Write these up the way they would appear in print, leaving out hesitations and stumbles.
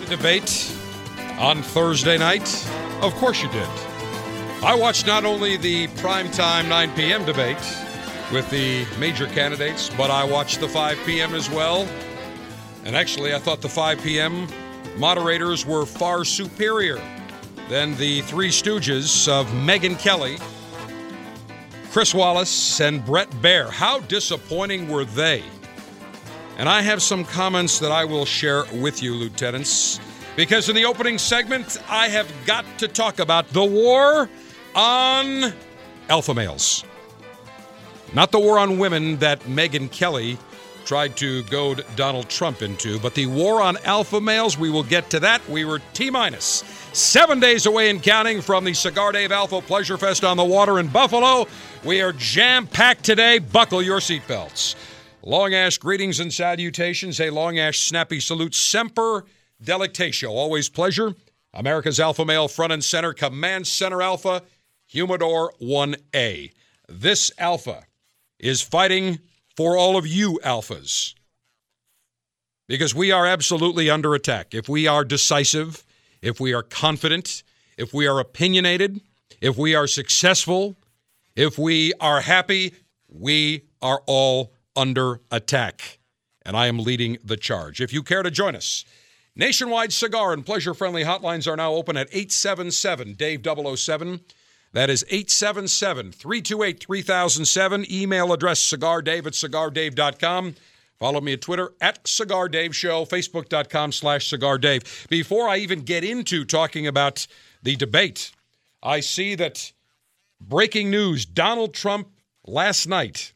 The debate on Thursday night? Of course you did. I watched not only the primetime 9 p.m. debate with the major candidates, but I watched the 5 p.m. as well. And actually, I thought the 5 p.m. moderators were far superior than the Three Stooges of Megyn Kelly, Chris Wallace, and Bret Baier. How disappointing were they? And I have some comments that I will share with you, lieutenants, because in the opening segment, I have got to talk about the war on alpha males. Not the war on women that Megyn Kelly tried to goad Donald Trump into, but the war on alpha males. We will get to that. We were T-minus 7 days away and counting from the Cigar Dave Alpha Pleasure Fest on the water in Buffalo. We are jam-packed today. Buckle your seatbelts. Long Ash greetings and salutations. A Long Ash snappy salute. Semper Delectatio. Always pleasure. America's Alpha Male front and center. Command Center Alpha. Humidor 1A. This Alpha is fighting for all of you Alphas. Because we are absolutely under attack. If we are decisive, if we are confident, if we are opinionated, if we are successful, if we are happy, we are all under attack. And I am leading the charge. If you care to join us, nationwide cigar and pleasure-friendly hotlines are now open at 877-DAVE-007. That is 877-328-3007. Email address cigardave@cigardave.com. Follow me at Twitter, at Cigar Dave Show, facebook.com/Cigar Dave. Before I even get into talking about the debate, I see that breaking news, Donald Trump last night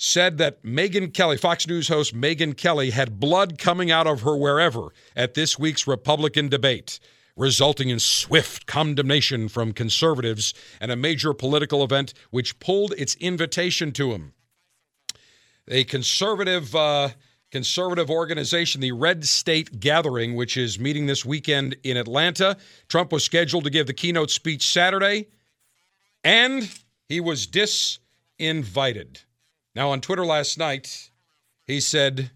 said that Megyn Kelly, Fox News host Megyn Kelly, had blood coming out of her wherever at this week's Republican debate, resulting in swift condemnation from conservatives and a major political event which pulled its invitation to him. A conservative organization, the Red State Gathering, which is meeting this weekend in Atlanta. Trump was scheduled to give the keynote speech Saturday, and he was disinvited. Now, on Twitter last night, he said,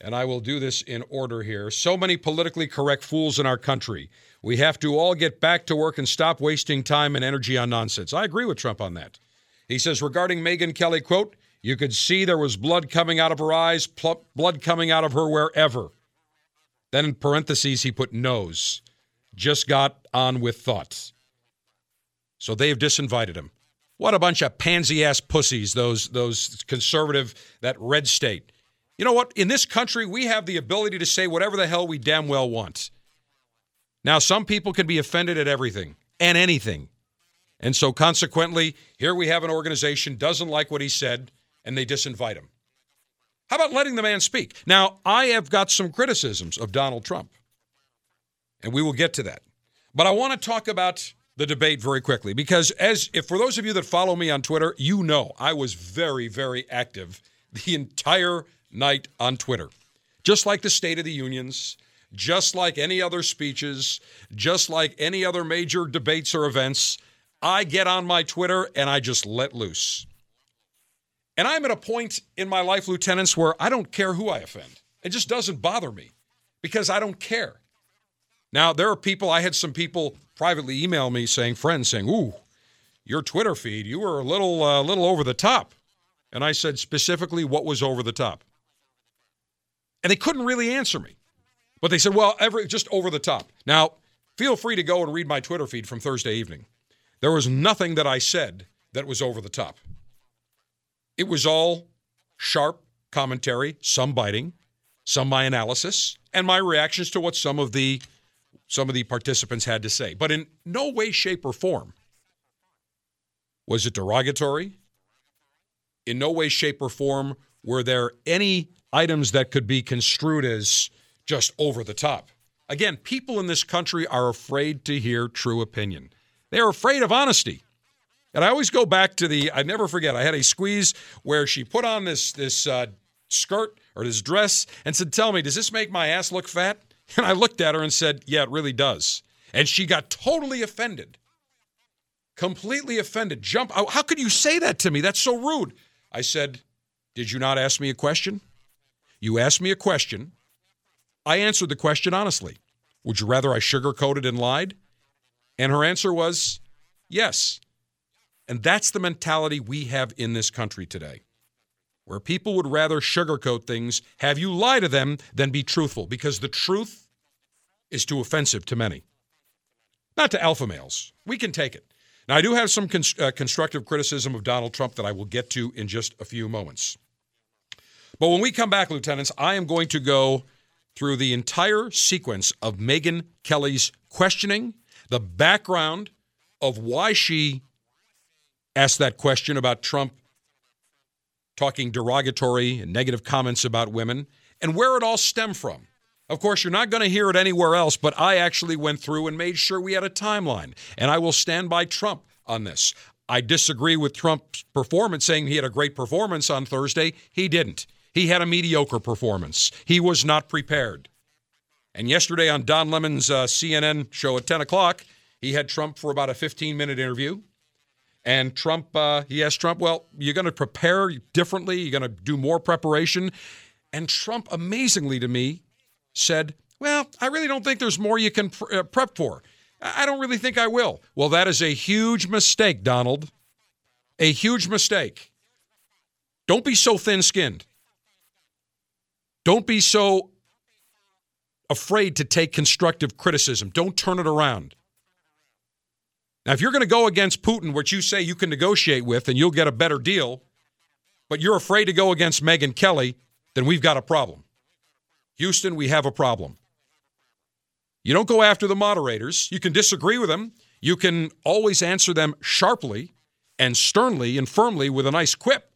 and I will do this in order here, so many politically correct fools in our country. We have to all get back to work and stop wasting time and energy on nonsense. I agree with Trump on that. He says, regarding Megyn Kelly, quote, you could see there was blood coming out of her eyes, blood coming out of her wherever. Then in parentheses, he put nose. Just got on with thoughts. So they've disinvited him. What a bunch of pansy-ass pussies, those conservative, that red state. You know what? In this country, we have the ability to say whatever the hell we damn well want. Now, some people can be offended at everything and anything. And so consequently, here we have an organization doesn't like what he said, and they disinvite him. How about letting the man speak? Now, I have got some criticisms of Donald Trump, and we will get to that. But I want to talk about the debate very quickly, because if for those of you that follow me on Twitter, you know I was very, very active the entire night on Twitter. Just like the State of the Unions, just like any other speeches, just like any other major debates or events, I get on my Twitter and I just let loose. And I'm at a point in my life, lieutenants, where I don't care who I offend. It just doesn't bother me because I don't care. Now, there are people, I had some people privately email me saying, friends saying, ooh, your Twitter feed, you were a little over the top. And I said specifically what was over the top. And they couldn't really answer me. But they said, well, just over the top. Now, feel free to go and read my Twitter feed from Thursday evening. There was nothing that I said that was over the top. It was all sharp commentary, some biting, some my analysis, and my reactions to what some of the participants had to say. But in no way, shape, or form was it derogatory. In no way, shape, or form were there any items that could be construed as just over the top. Again, people in this country are afraid to hear true opinion. They are afraid of honesty. And I always go back to I never forget, I had a squeeze where she put on this skirt or this dress and said, "Tell me, does this make my ass look fat?" And I looked at her and said, "Yeah, it really does." And she got totally offended. Completely offended. How could you say that to me? That's so rude. I said, "Did you not ask me a question? You asked me a question. I answered the question honestly. Would you rather I sugarcoated and lied?" And her answer was, yes. And that's the mentality we have in this country today, where people would rather sugarcoat things, have you lie to them, than be truthful, because the truth is too offensive to many. Not to alpha males. We can take it. Now, I do have some constructive criticism of Donald Trump that I will get to in just a few moments. But when we come back, lieutenants, I am going to go through the entire sequence of Megyn Kelly's questioning, the background of why she asked that question about Trump talking derogatory and negative comments about women, and where it all stemmed from. Of course, you're not going to hear it anywhere else, but I actually went through and made sure we had a timeline, and I will stand by Trump on this. I disagree with Trump's performance, saying he had a great performance on Thursday. He didn't. He had a mediocre performance. He was not prepared. And yesterday on Don Lemon's CNN show at 10 o'clock, he had Trump for about a 15-minute interview. And Trump, he asked Trump, well, you're going to prepare differently. You're going to do more preparation. And Trump, amazingly to me, said, well, I really don't think there's more you can prep for. I don't really think I will. Well, that is a huge mistake, Donald. A huge mistake. Don't be so thin-skinned. Don't be so afraid to take constructive criticism. Don't turn it around. Now, if you're going to go against Putin, which you say you can negotiate with and you'll get a better deal, but you're afraid to go against Megyn Kelly, then we've got a problem. Houston, we have a problem. You don't go after the moderators. You can disagree with them. You can always answer them sharply and sternly and firmly with a nice quip,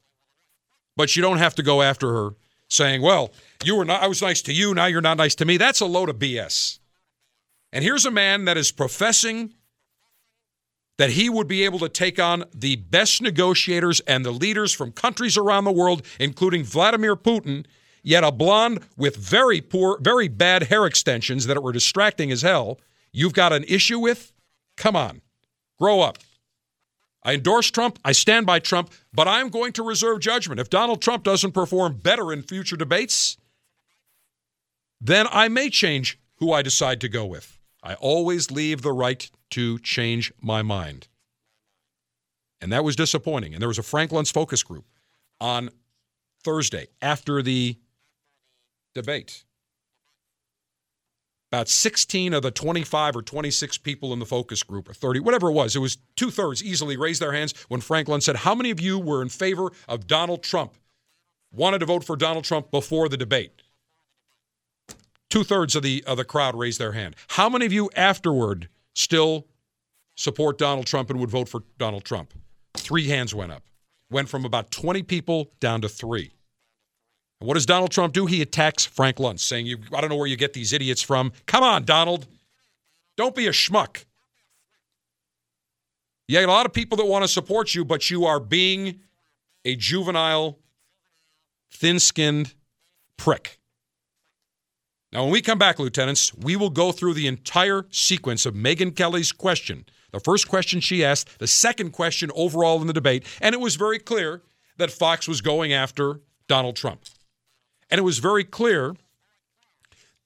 but you don't have to go after her saying, well, I was nice to you, now you're not nice to me. That's a load of BS. And here's a man that is professing that he would be able to take on the best negotiators and the leaders from countries around the world, including Vladimir Putin, yet a blonde with very bad hair extensions that were distracting as hell. You've got an issue with? Come on. Grow up. I endorse Trump, I stand by Trump, but I'm going to reserve judgment. If Donald Trump doesn't perform better in future debates, then I may change who I decide to go with. I always leave the right to change my mind. And that was disappointing. And there was a Frank Luntz focus group on Thursday after the debate. About 16 of the 25 or 26 people in the focus group, or 30, whatever it was two-thirds easily raised their hands when Frank Luntz said, how many of you were in favor of Donald Trump, wanted to vote for Donald Trump before the debate? Two-thirds of the crowd raised their hand. How many of you afterward still support Donald Trump and would vote for Donald Trump? Three hands went up. Went from about 20 people down to 3. What does Donald Trump do? He attacks Frank Luntz, saying, I don't know where you get these idiots from. Come on, Donald. Don't be a schmuck. You have a lot of people that want to support you, but you are being a juvenile, thin-skinned prick. Now, when we come back, lieutenants, we will go through the entire sequence of Megyn Kelly's question. The first question she asked, the second question overall in the debate, and it was very clear that Fox was going after Donald Trump. And it was very clear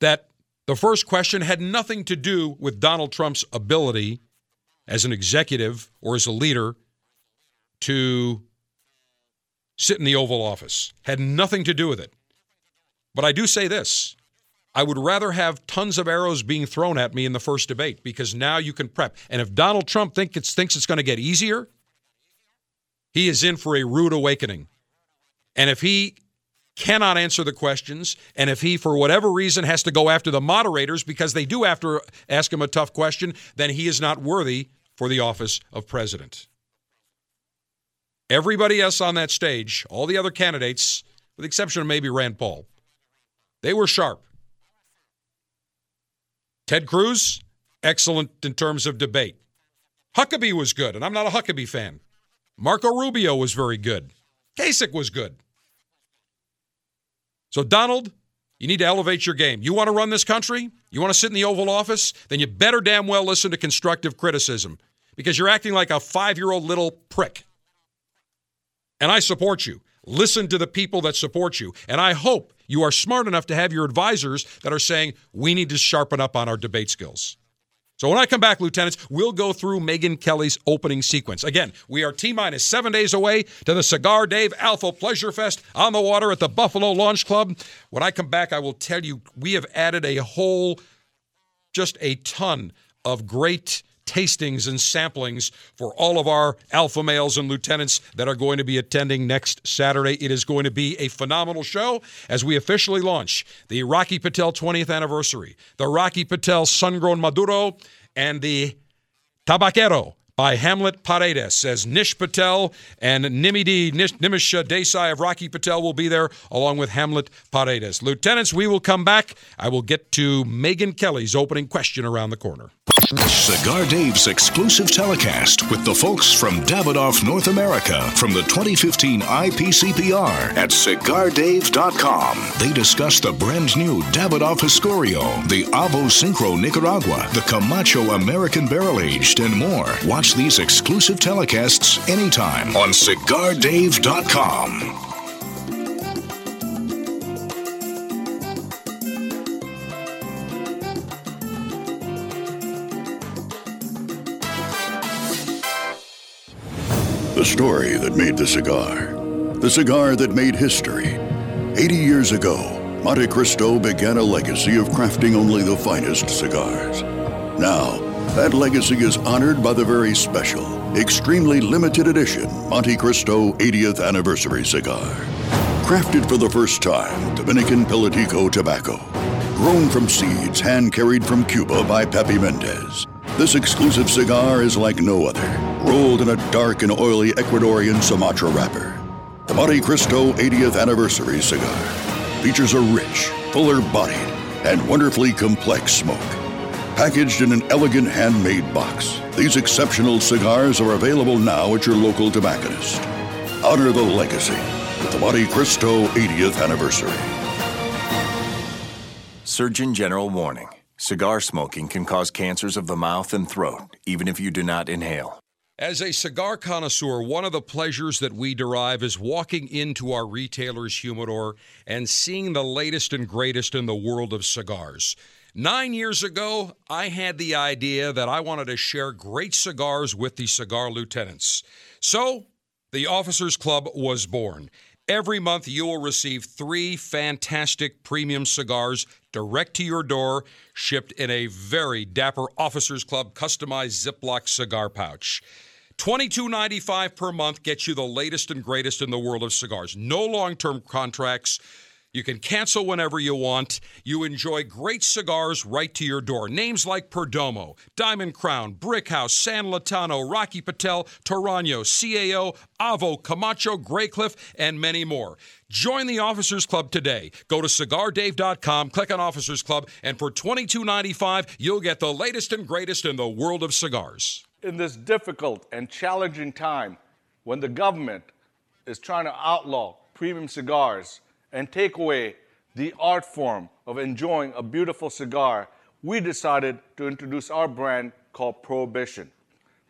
that the first question had nothing to do with Donald Trump's ability as an executive or as a leader to sit in the Oval Office. Had nothing to do with it. But I do say this. I would rather have tons of arrows being thrown at me in the first debate, because now you can prep. And if Donald Trump thinks it's going to get easier, he is in for a rude awakening. And if he cannot answer the questions, and if he, for whatever reason, has to go after the moderators because they do ask him a tough question, then he is not worthy for the office of president. Everybody else on that stage, all the other candidates, with the exception of maybe Rand Paul, they were sharp. Ted Cruz, excellent in terms of debate. Huckabee was good, and I'm not a Huckabee fan. Marco Rubio was very good. Kasich was good. So, Donald, you need to elevate your game. You want to run this country? You want to sit in the Oval Office? Then you better damn well listen to constructive criticism, because you're acting like a 5-year-old little prick. And I support you. Listen to the people that support you. And I hope you are smart enough to have your advisors that are saying, we need to sharpen up on our debate skills. So when I come back, lieutenants, we'll go through Megyn Kelly's opening sequence. Again, we are T-minus 7 days away to the Cigar Dave Alpha Pleasure Fest on the water at the Buffalo Launch Club. When I come back, I will tell you we have added a whole, just a ton of great tastings and samplings for all of our alpha males and lieutenants that are going to be attending next Saturday. It is going to be a phenomenal show as we officially launch the Rocky Patel 20th anniversary, the Rocky Patel Sungrown Maduro, and the Tabaquero by Hamlet Paredes, as Nish Patel and Nimish Desai of Rocky Patel will be there, along with Hamlet Paredes. Lieutenants, we will come back. I will get to Megyn Kelly's opening question around the corner. Cigar Dave's exclusive telecast with the folks from Davidoff North America from the 2015 IPCPR at CigarDave.com. They discuss the brand new Davidoff Escorial, the Avo Synchro Nicaragua, the Camacho American Barrel Aged, and more. Watch these exclusive telecasts anytime on CigarDave.com. The story that made the cigar that made history. 80 years ago, Monte Cristo began a legacy of crafting only the finest cigars. Now, that legacy is honored by the very special, extremely limited edition Monte Cristo 80th Anniversary Cigar. Crafted for the first time, Dominican Pelotico tobacco. Grown from seeds hand-carried from Cuba by Pepe Mendez. This exclusive cigar is like no other, rolled in a dark and oily Ecuadorian Sumatra wrapper. The Monte Cristo 80th Anniversary Cigar features a rich, fuller-bodied, and wonderfully complex smoke. Packaged in an elegant handmade box, these exceptional cigars are available now at your local tobacconist. Honor the legacy with the Monte Cristo 80th Anniversary. Surgeon General warning. Cigar smoking can cause cancers of the mouth and throat, even if you do not inhale. As a cigar connoisseur, one of the pleasures that we derive is walking into our retailer's humidor and seeing the latest and greatest in the world of cigars. 9 years ago, I had the idea that I wanted to share great cigars with the cigar lieutenants. So, the Officers Club was born. Every month, you will receive 3 fantastic premium cigars direct to your door, shipped in a very dapper Officers Club customized Ziploc cigar pouch. $22.95 per month gets you the latest and greatest in the world of cigars. No long-term contracts. You can cancel whenever you want. You enjoy great cigars right to your door. Names like Perdomo, Diamond Crown, Brick House, San Latano, Rocky Patel, Torano, CAO, Avo, Camacho, Greycliff, and many more. Join the Officers Club today. Go to CigarDave.com, click on Officers Club, and for $22.95, you'll get the latest and greatest in the world of cigars. In this difficult and challenging time, when the government is trying to outlaw premium cigars and take away the art form of enjoying a beautiful cigar, we decided to introduce our brand called Prohibition.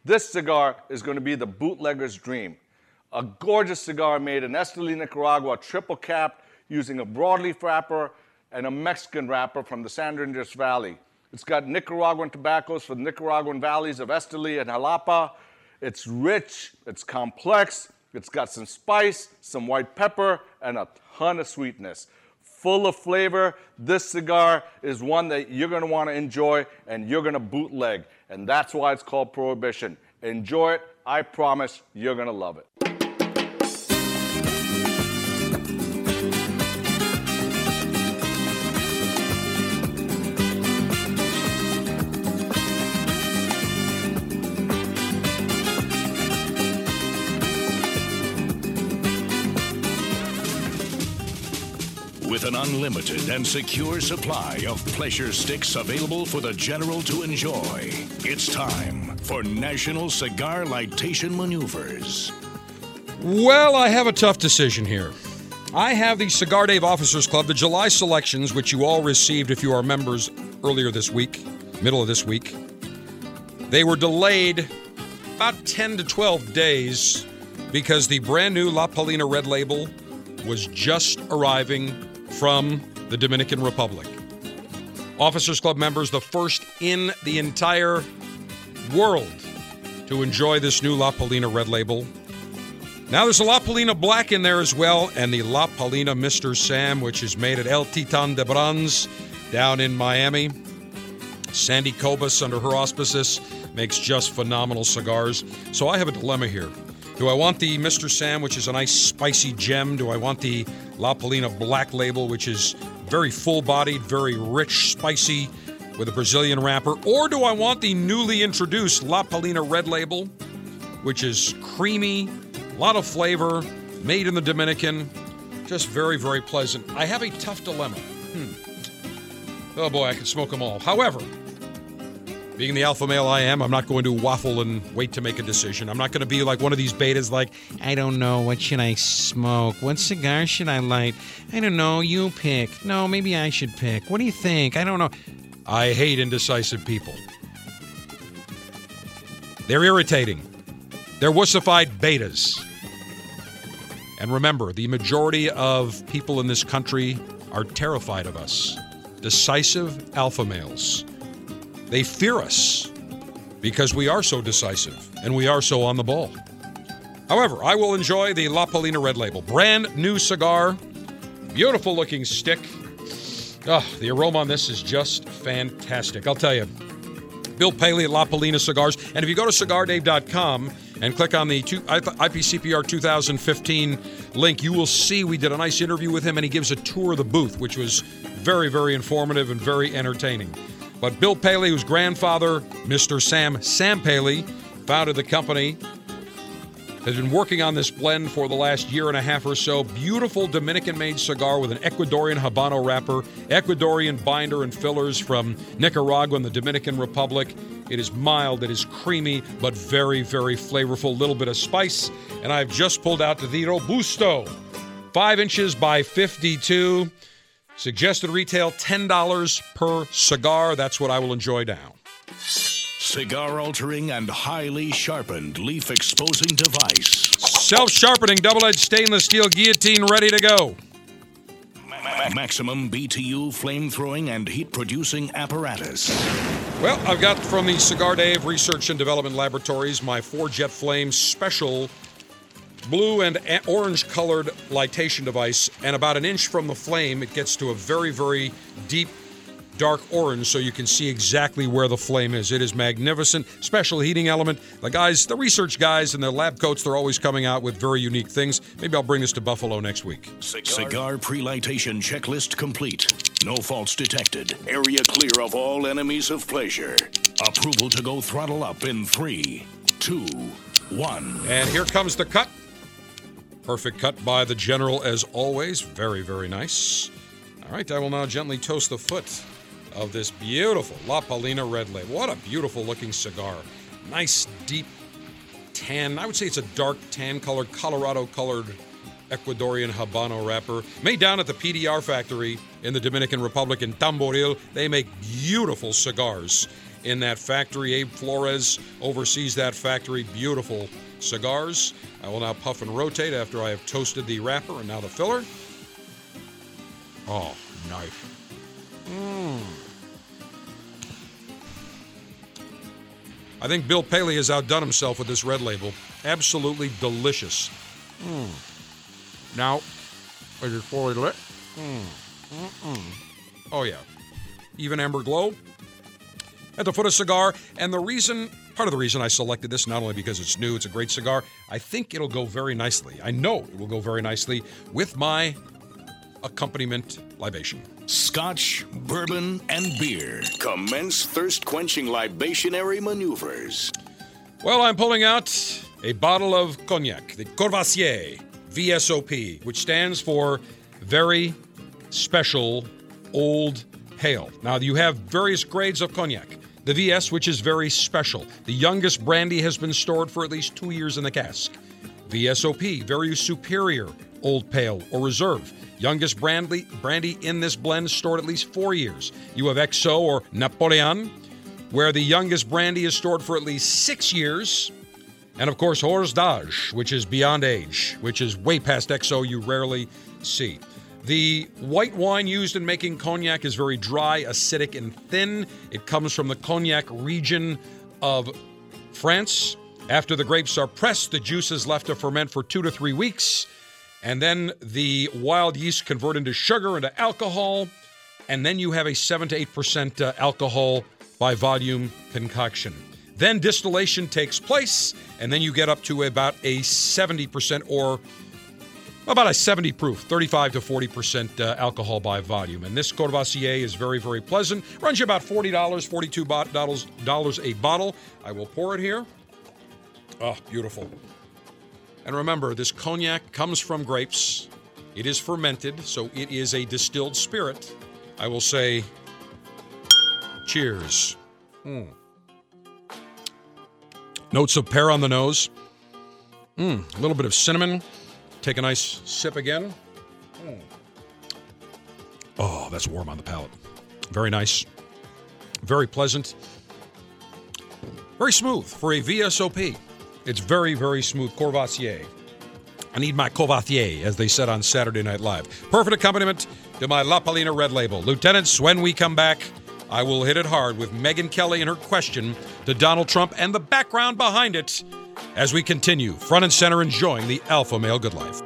This cigar is going to be the bootlegger's dream. A gorgeous cigar made in Esteli, Nicaragua, triple capped, using a broadleaf wrapper and a Mexican wrapper from the San Andres Valley. It's got Nicaraguan tobaccos for the Nicaraguan valleys of Esteli and Jalapa. It's rich, it's complex, it's got some spice, some white pepper, and a ton of sweetness. Full of flavor, this cigar is one that you're going to want to enjoy and you're going to bootleg. And that's why it's called Prohibition. Enjoy it. I promise you're going to love it. with an unlimited and secure supply of pleasure sticks available for the general to enjoy. It's time for National Cigar Lightation Maneuvers. Well, I have a tough decision here. I have the Cigar Dave Officers Club, the July selections, which you all received if you are members earlier this week, middle of this week. They were delayed about 10 to 12 days because the brand new La Palina Red Label was just arriving from the Dominican Republic. Officers Club members, the first in the entire world to enjoy this new La Palina Red Label. Now there's a La Palina Black in there as well, and the La Palina Mr. Sam, which is made at El Titan de Bronze down in Miami. Sandy Kobus, under her auspices, makes just phenomenal cigars. So I have a dilemma here. Do I want the Mr. Sam, which is a nice spicy gem? Do I want the La Palina Black Label, which is very full-bodied, very rich, spicy, with a Brazilian wrapper? Or do I want the newly introduced La Palina Red Label, which is creamy, a lot of flavor, made in the Dominican, just very, very pleasant? I have a tough dilemma. Oh boy, I could smoke them all. However, being the alpha male I am, I'm not going to waffle and wait to make a decision. I'm not going to be like one of these betas like, I don't know, what should I smoke? What cigar should I light? I don't know, you pick. No, maybe I should pick. What do you think? I don't know. I hate indecisive people. They're irritating. They're wussified betas. And remember, the majority of people in this country are terrified of us. Decisive alpha males. They fear us because we are so decisive and we are so on the ball. However, I will enjoy the La Palina Red Label. Brand new cigar. Beautiful looking stick. Oh, the aroma on this is just fantastic. I'll tell you. Bill Peley at La Palina Cigars. And if you go to CigarDave.com and click on the IPCPR 2015 link, you will see we did a nice interview with him, and he gives a tour of the booth, which was very, very informative and very entertaining. But Bill Peley, whose grandfather, Mr. Sam Paley, founded the company, has been working on this blend for the last year and a half or so. Beautiful Dominican-made cigar with an Ecuadorian Habano wrapper, Ecuadorian binder and fillers from Nicaragua and the Dominican Republic. It is mild, it is creamy, but very, very flavorful. Little bit of spice. And I've just pulled out the Robusto, 5 inches by 52. Suggested retail, $10 per cigar. That's what I will enjoy now. Cigar-altering and highly sharpened leaf-exposing device. Self-sharpening double-edged stainless steel guillotine ready to go. Maximum BTU flame-throwing and heat-producing apparatus. Well, I've got from the Cigar Dave Research and Development Laboratories my 4-Jet Flame special blue and orange-colored lightation device, and about an inch from the flame, it gets to a very, very deep, dark orange, so you can see exactly where the flame is. It is magnificent. Special heating element. The research guys and their lab coats, they're always coming out with very unique things. Maybe I'll bring this to Buffalo next week. Cigar pre-lightation checklist complete. No faults detected. Area clear of all enemies of pleasure. Approval to go throttle up in 3, 2, 1. And here comes the cut. Perfect cut by the General, as always. Very, very nice. All right, I will now gently toast the foot of this beautiful La Palina Red Label. What a beautiful-looking cigar. Nice, deep tan. I would say it's a dark tan-colored, Colorado-colored Ecuadorian Habano wrapper. Made down at the PDR factory in the Dominican Republic in Tamboril. They make beautiful cigars in that factory. Abe Flores oversees that factory. Beautiful cigars. I will now puff and rotate after I have toasted the wrapper and now the filler. Oh, nice. I think Bill Peley has outdone himself with this Red Label. Absolutely delicious. Now, is it fully lit? Oh, yeah. Even amber glow at the foot of cigar. And the reason... Part of the reason I selected this, not only because it's new, it's a great cigar, I think it'll go very nicely. I know it will go very nicely with my accompaniment libation. Scotch, bourbon, and beer. Commence thirst-quenching libationary maneuvers. Well, I'm pulling out a bottle of cognac, the Courvoisier, VSOP, which stands for Very special Old Hail. Now, you have various grades of cognac. The VS, which is very special. The youngest brandy has been stored for at least 2 years in the cask. VSOP, very superior Old Pale or Reserve. Youngest brandy in this blend stored at least 4 years. You have XO or Napoleon, where the youngest brandy is stored for at least 6 years. And, of course, Hors d'Age, which is beyond age, which is way past XO you rarely see. The white wine used in making cognac is very dry, acidic, and thin. It comes from the Cognac region of France. After the grapes are pressed, the juice is left to ferment for 2 to 3 weeks. And then the wild yeast convert into sugar, into alcohol. And then you have a 7 to 8% alcohol by volume concoction. Then distillation takes place, and then you get up to about a 70% or about a 70 proof, 35 to 40% alcohol by volume. And this Courvoisier is very, very pleasant. Runs you about $40, $42 a bottle. I will pour it here. Oh, beautiful. And remember, this cognac comes from grapes. It is fermented, so it is a distilled spirit. I will say cheers. Notes of pear on the nose. A little bit of cinnamon. Take a nice sip again. Oh, that's warm on the palate. Very nice. Very pleasant. Very smooth for a VSOP. It's very, very smooth. Courvoisier. I need my Courvoisier, as they said on Saturday Night Live. Perfect accompaniment to my La Palina Red Label. Lieutenants, when we come back, I will hit it hard with Megyn Kelly and her question to Donald Trump and the background behind it as we continue front and center enjoying the alpha male good life.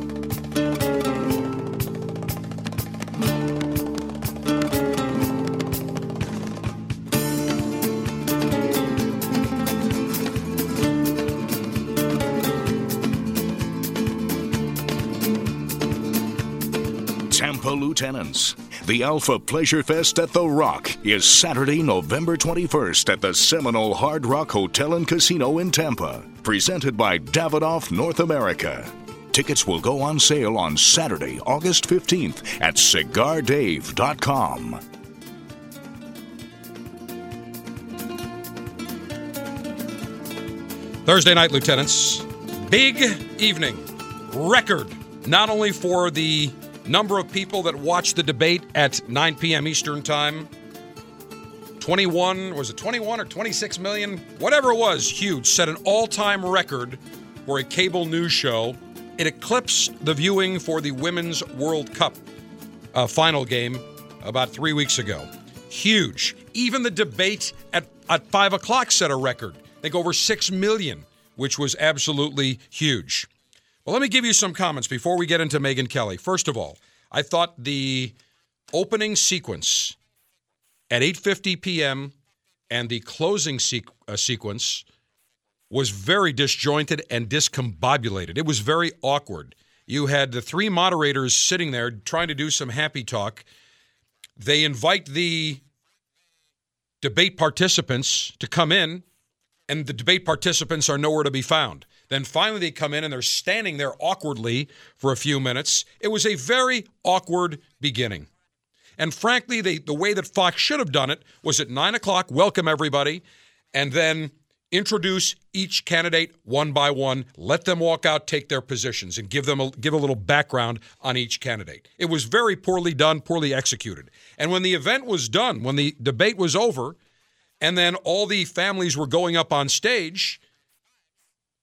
Lieutenants, the Alpha Pleasure Fest at The Rock is Saturday, November 21st at the Seminole Hard Rock Hotel and Casino in Tampa, presented by Davidoff North America. Tickets will go on sale on Saturday, August 15th at CigarDave.com. Thursday night, Lieutenants. Big evening. Record, not only for the number of people that watched the debate at 9 p.m. Eastern Time, 21 or 26 million? Whatever it was, huge. Set an all-time record for a cable news show. It eclipsed the viewing for the Women's World Cup final game about 3 weeks ago. Huge. Even the debate at 5 o'clock set a record. I think over 6 million, which was absolutely huge. Well, let me give you some comments before we get into Megyn Kelly. First of all, I thought the opening sequence at 8:50 p.m. and the closing sequence was very disjointed and discombobulated. It was very awkward. You had the three moderators sitting there trying to do some happy talk. They invite the debate participants to come in, and the debate participants are nowhere to be found. Then finally they come in, and they're standing there awkwardly for a few minutes. It was a very awkward beginning. And frankly, the way that Fox should have done it was at 9 o'clock, welcome everybody, and then introduce each candidate one by one, let them walk out, take their positions, and give a little background on each candidate. It was very poorly done, poorly executed. And when the event was done, when the debate was over, and then all the families were going up on stage,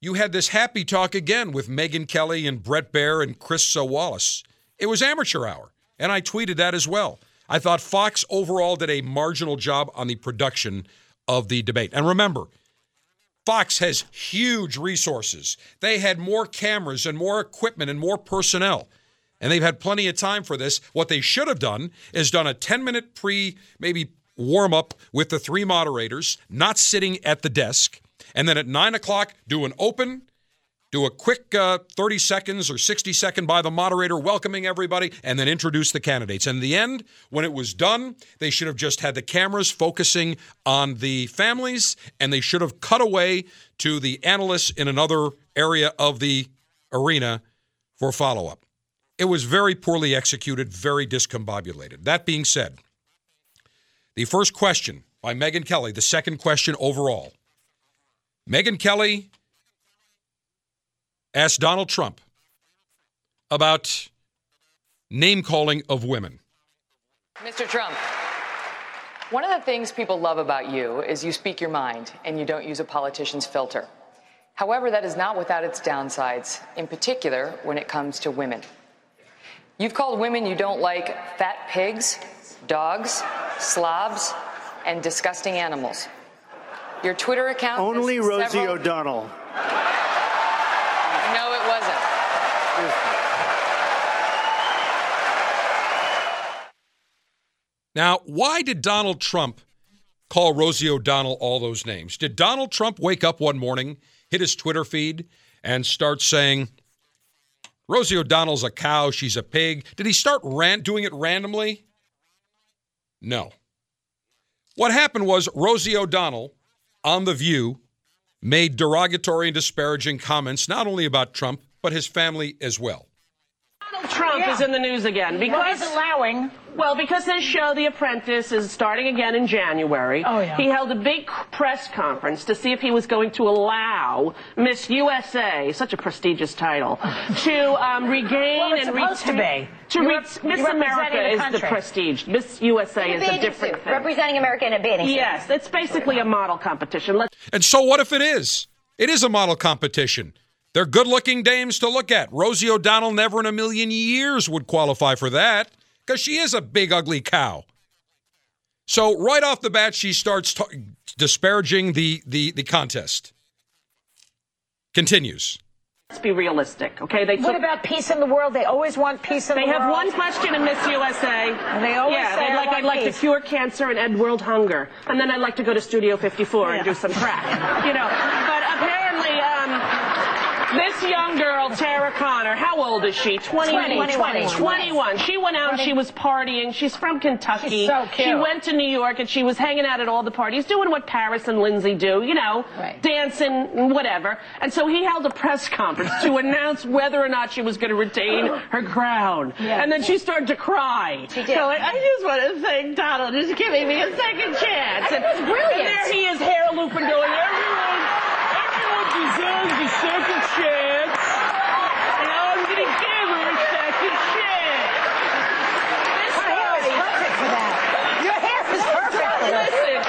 you had this happy talk again with Megyn Kelly and Bret Baier and Chris Wallace. It was amateur hour, and I tweeted that as well. I thought Fox overall did a marginal job on the production of the debate. And remember, Fox has huge resources. They had more cameras and more equipment and more personnel, and they've had plenty of time for this. What they should have done is done a 10-minute maybe warm-up with the three moderators, not sitting at the desk, and then at 9 o'clock, do an open, do a quick 30 seconds or 60-second by the moderator welcoming everybody, and then introduce the candidates. And in the end, when it was done, they should have just had the cameras focusing on the families, and they should have cut away to the analysts in another area of the arena for follow-up. It was very poorly executed, very discombobulated. That being said, the first question by Megyn Kelly, the second question overall. Megyn Kelly asked Donald Trump about name-calling of women. Mr. Trump, one of the things people love about you is you speak your mind and you don't use a politician's filter. However, that is not without its downsides, in particular when it comes to women. You've called women you don't like fat pigs, dogs, slobs, and disgusting animals. Your Twitter account... Only Rosie O'Donnell. No, it wasn't. Now, why did Donald Trump call Rosie O'Donnell all those names? Did Donald Trump wake up one morning, hit his Twitter feed, and start saying, Rosie O'Donnell's a cow, she's a pig? Did he start doing it randomly? No. What happened was Rosie O'Donnell on The View made derogatory and disparaging comments not only about Trump, but his family as well. Donald Trump is in the news again because because his show The Apprentice is starting again in January. Oh, yeah. He held a big press conference to see if he was going to allow Miss USA, such a prestigious title, to regain Miss America is the prestige. Miss USA is a different thing. Representing America in a bathing suit. Yes, it's basically a model competition. And so what if it is? It is a model competition. They're good-looking dames to look at. Rosie O'Donnell never in a million years would qualify for that because she is a big, ugly cow. So right off the bat, she starts disparaging the contest. Continues. Let's be realistic, okay? What about peace in the world? They always want peace in the world. They have one question in Miss USA. And they always say, I'd like to cure cancer and end world hunger. And then I'd like to go to Studio 54 and do some crack. You know, but apparently... this young girl, Tara Connor, how old is she? 21. She went out and she was partying. She's from Kentucky. She's so cute. She went to New York and she was hanging out at all the parties, doing what Paris and Lindsay do, you know, dancing, whatever. And so he held a press conference to announce whether or not she was going to retain her crown. Yeah. And then she started to cry. She did. So I just want to thank Donald. He's giving me a second chance. It was brilliant. And there he is, hair looping, going, everyone deserves a second chance, and I'm going to give her a second chance. Her hair is perfect for that. Your hair is perfect. Listen,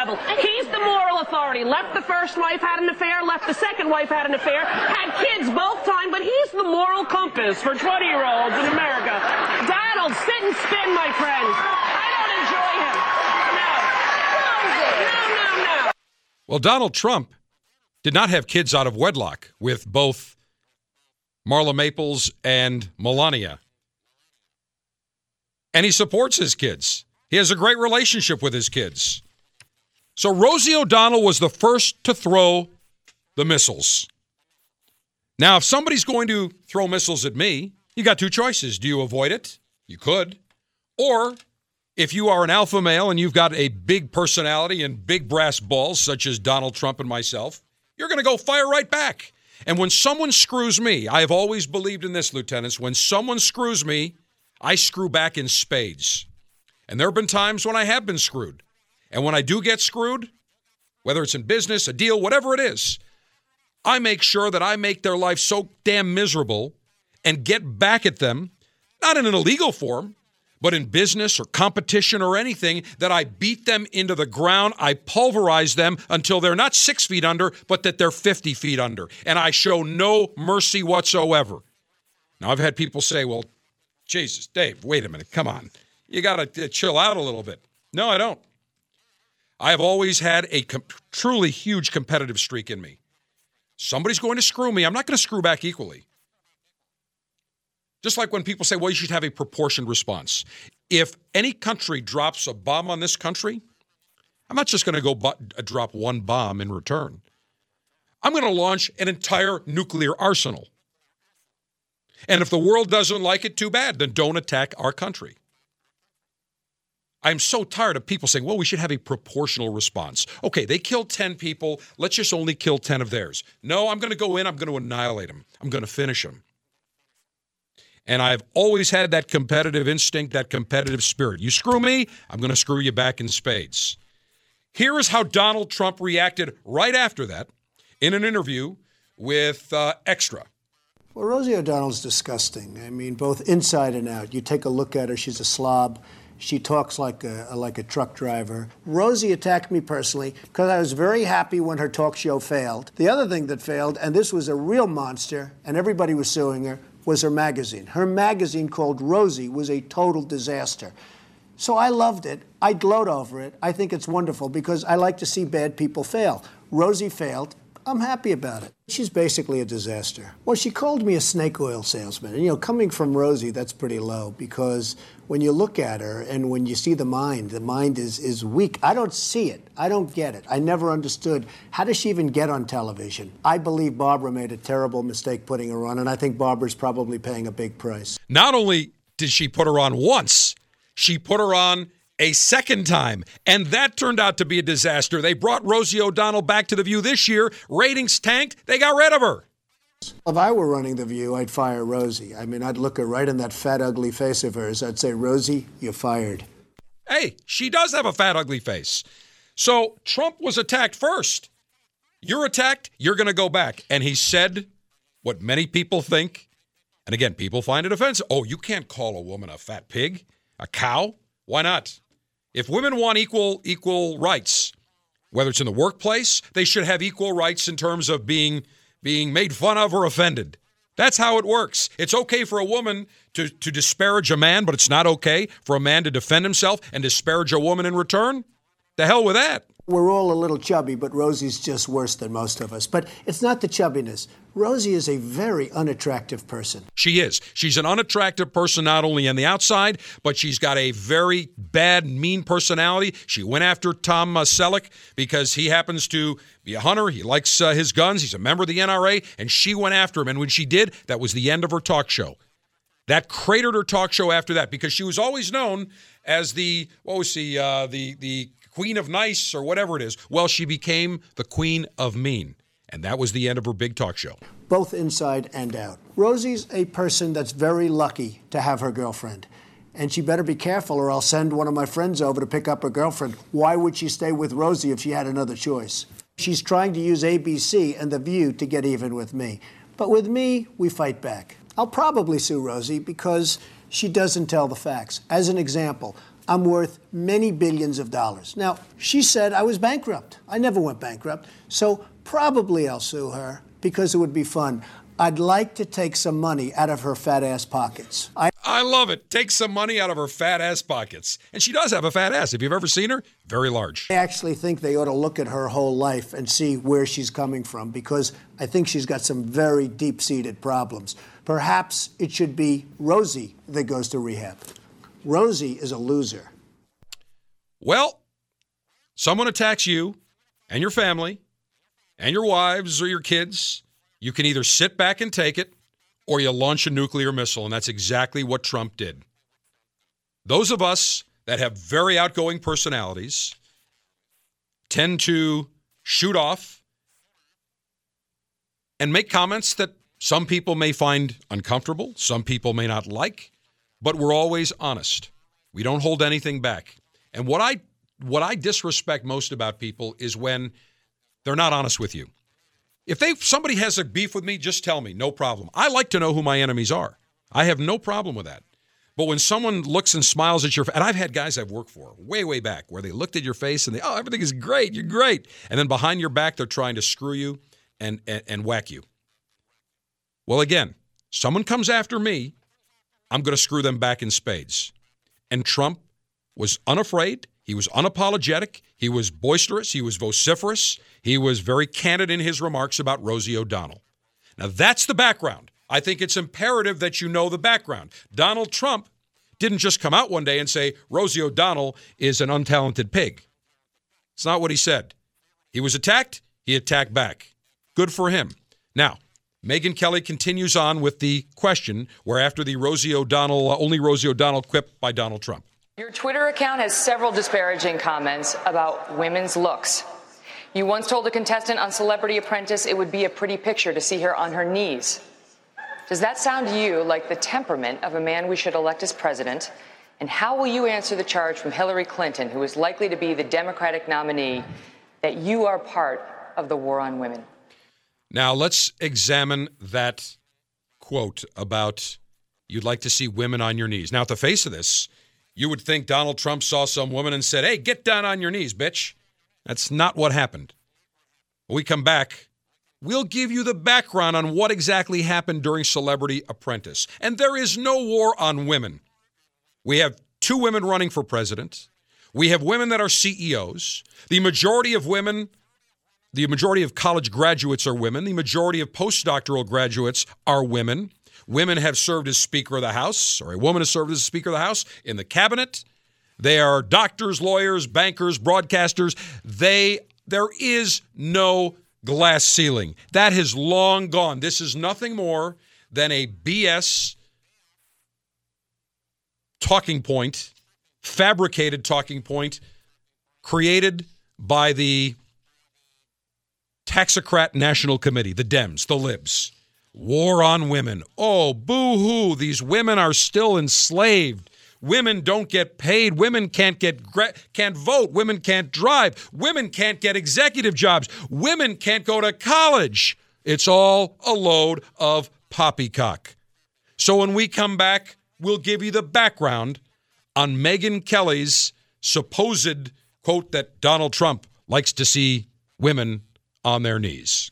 level. He's the moral authority. Left the first wife, had an affair, left the second wife, had an affair, had kids both times, but he's the moral compass for 20-year-olds in America. Donald, sit and spin, my friend. I don't enjoy him. No. No. Well, Donald Trump did not have kids out of wedlock with both Marla Maples and Melania. And he supports his kids. He has a great relationship with his kids. So Rosie O'Donnell was the first to throw the missiles. Now, if somebody's going to throw missiles at me, you got two choices. Do you avoid it? You could. Or if you are an alpha male and you've got a big personality and big brass balls, such as Donald Trump and myself, you're going to go fire right back. And when someone screws me, I have always believed in this, lieutenants, when someone screws me, I screw back in spades. And there have been times when I have been screwed. And when I do get screwed, whether it's in business, a deal, whatever it is, I make sure that I make their life so damn miserable and get back at them, not in an illegal form, but in business or competition or anything, that I beat them into the ground, I pulverize them until they're not 6 feet under, but that they're 50 feet under. And I show no mercy whatsoever. Now, I've had people say, well, Jesus, Dave, wait a minute, come on. You got to chill out a little bit. No, I don't. I have always had a truly huge competitive streak in me. Somebody's going to screw me. I'm not going to screw back equally. Just like when people say, well, you should have a proportioned response. If any country drops a bomb on this country, I'm not just going to go drop one bomb in return. I'm going to launch an entire nuclear arsenal. And if the world doesn't like it, too bad. Then don't attack our country. I'm so tired of people saying, well, we should have a proportional response. Okay, they killed 10 people. Let's just only kill 10 of theirs. No, I'm going to go in. I'm going to annihilate them. I'm going to finish them. And I've always had that competitive instinct, that competitive spirit. You screw me, I'm going to screw you back in spades. Here is how Donald Trump reacted right after that in an interview with Extra. Well, Rosie O'Donnell's disgusting. I mean, both inside and out. You take a look at her, she's a slob. She talks like a truck driver. Rosie attacked me personally because I was very happy when her talk show failed. The other thing that failed, and this was a real monster, and everybody was suing her, was her magazine. Her magazine called Rosie was a total disaster. So I loved it. I gloat over it. I think it's wonderful because I like to see bad people fail. Rosie failed. I'm happy about it. She's basically a disaster. Well, she called me a snake oil salesman. And, you know, coming from Rosie, that's pretty low because when you look at her and when you see the mind is weak. I don't see it. I don't get it. I never understood. How does she even get on television? I believe Barbara made a terrible mistake putting her on, and I think Barbara's probably paying a big price. Not only did she put her on once, she put her on a second time, and that turned out to be a disaster. They brought Rosie O'Donnell back to The View this year. Ratings tanked. They got rid of her. If I were running The View, I'd fire Rosie. I mean, I'd look her right in that fat, ugly face of hers. I'd say, Rosie, you're fired. Hey, she does have a fat, ugly face. So Trump was attacked first. You're attacked, you're going to go back. And he said what many people think. And again, people find it offensive. Oh, you can't call a woman a fat pig, a cow. Why not? If women want equal rights, whether it's in the workplace, they should have equal rights in terms of being made fun of or offended. That's how it works. It's okay for a woman to disparage a man, but it's not okay for a man to defend himself and disparage a woman in return. The hell with that. We're all a little chubby, but Rosie's just worse than most of us. But it's not the chubbiness. Rosie is a very unattractive person. She is. She's an unattractive person not only on the outside, but she's got a very bad, mean personality. She went after Tom Selleck because he happens to be a hunter. He likes his guns. He's a member of the NRA, and she went after him. And when she did, that was the end of her talk show. That cratered her talk show after that because she was always known as the Queen of Nice or whatever it is. Well, she became the Queen of Mean. And that was the end of her big talk show. Both inside and out. Rosie's a person that's very lucky to have her girlfriend. And she better be careful or I'll send one of my friends over to pick up her girlfriend. Why would she stay with Rosie if she had another choice? She's trying to use ABC and The View to get even with me. But with me, we fight back. I'll probably sue Rosie because she doesn't tell the facts. As an example, I'm worth many billions of dollars. Now, she said I was bankrupt. I never went bankrupt. So probably I'll sue her because it would be fun. I'd like to take some money out of her fat ass pockets. I love it. Take some money out of her fat ass pockets. And she does have a fat ass. If you've ever seen her, very large. I actually think they ought to look at her whole life and see where she's coming from, because I think she's got some very deep-seated problems. Perhaps it should be Rosie that goes to rehab. Rosie is a loser. Well, someone attacks you and your family and your wives or your kids. You can either sit back and take it, or you launch a nuclear missile, and that's exactly what Trump did. Those of us that have very outgoing personalities tend to shoot off and make comments that some people may find uncomfortable, some people may not like, but we're always honest. We don't hold anything back. And what I disrespect most about people is when they're not honest with you. If somebody has a beef with me, just tell me. No problem. I like to know who my enemies are. I have no problem with that. But when someone looks and smiles at your face, and I've had guys I've worked for way back where they looked at your face and they, oh, everything is great. You're great. And then behind your back, they're trying to screw you and whack you. Well, again, someone comes after me, I'm going to screw them back in spades. And Trump was unafraid. He was unapologetic. He was boisterous. He was vociferous. He was very candid in his remarks about Rosie O'Donnell. Now, that's the background. I think it's imperative that you know the background. Donald Trump didn't just come out one day and say, Rosie O'Donnell is an untalented pig. It's not what he said. He was attacked. He attacked back. Good for him. Now, Megyn Kelly continues on with the question where after the Rosie O'Donnell, only Rosie O'Donnell quip by Donald Trump. Your Twitter account has several disparaging comments about women's looks. You once told a contestant on Celebrity Apprentice it would be a pretty picture to see her on her knees. Does that sound to you like the temperament of a man we should elect as president? And how will you answer the charge from Hillary Clinton, who is likely to be the Democratic nominee, that you are part of the war on women? Now, let's examine that quote about you'd like to see women on your knees. Now, at the face of this, you would think Donald Trump saw some woman and said, hey, get down on your knees, bitch. That's not what happened. When we come back, we'll give you the background on what exactly happened during Celebrity Apprentice. And there is no war on women. We have two women running for president. We have women that are CEOs. The majority of women, the majority of college graduates are women. The majority of postdoctoral graduates are women. Women have served as Speaker of the House, or a woman has served as Speaker of the House in the cabinet. They are doctors, lawyers, bankers, broadcasters. There is no glass ceiling. That has long gone. This is nothing more than a BS talking point, fabricated talking point, created by the Taxocrat National Committee, the Dems, the Libs. War on women. Oh, boo-hoo. These women are still enslaved. Women don't get paid. Women can't vote. Women can't drive. Women can't get executive jobs. Women can't go to college. It's all a load of poppycock. So when we come back, we'll give you the background on Megyn Kelly's supposed quote that Donald Trump likes to see women on their knees.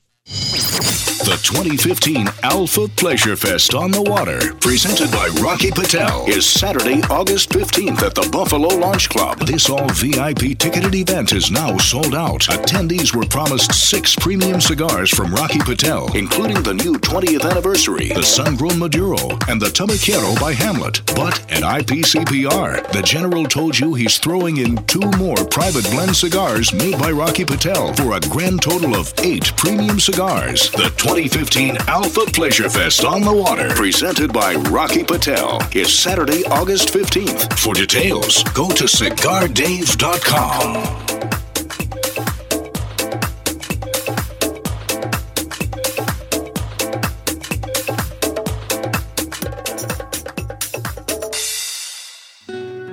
The 2015 Alpha Pleasure Fest on the Water, presented by Rocky Patel, is Saturday, August 15th at the Buffalo Launch Club. This all-VIP ticketed event is now sold out. Attendees were promised 6 premium cigars from Rocky Patel, including the new 20th anniversary, the Sun-Grown Maduro, and the Tabaquero by Hamlet. But at IPCPR, the general told you he's throwing in 2 more private blend cigars made by Rocky Patel for a grand total of 8 premium cigars. The 2015 Alpha Pleasure Fest on the Water, presented by Rocky Patel, is Saturday, August 15th. For details, go to CigarDave.com.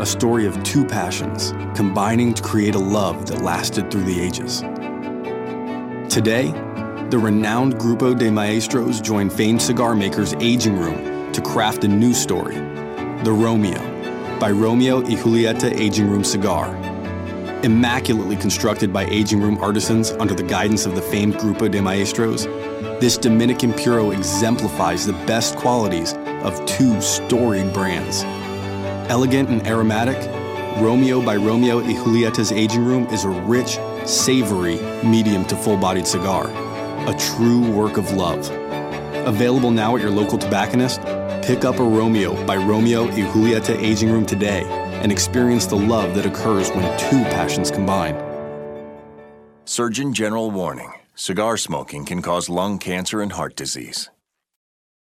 A story of two passions combining to create a love that lasted through the ages. Today, the renowned Grupo de Maestros join famed cigar makers Aging Room to craft a new story, The Romeo, by Romeo y Julieta Aging Room Cigar. Immaculately constructed by Aging Room artisans under the guidance of the famed Grupo de Maestros, this Dominican Puro exemplifies the best qualities of two storied brands. Elegant and aromatic, Romeo by Romeo y Julieta's Aging Room is a rich, savory, medium to full-bodied cigar. A true work of love. Available now at your local tobacconist, pick up a Romeo by Romeo y Julieta Aging Room today and experience the love that occurs when two passions combine. Surgeon General warning. Cigar smoking can cause lung cancer and heart disease.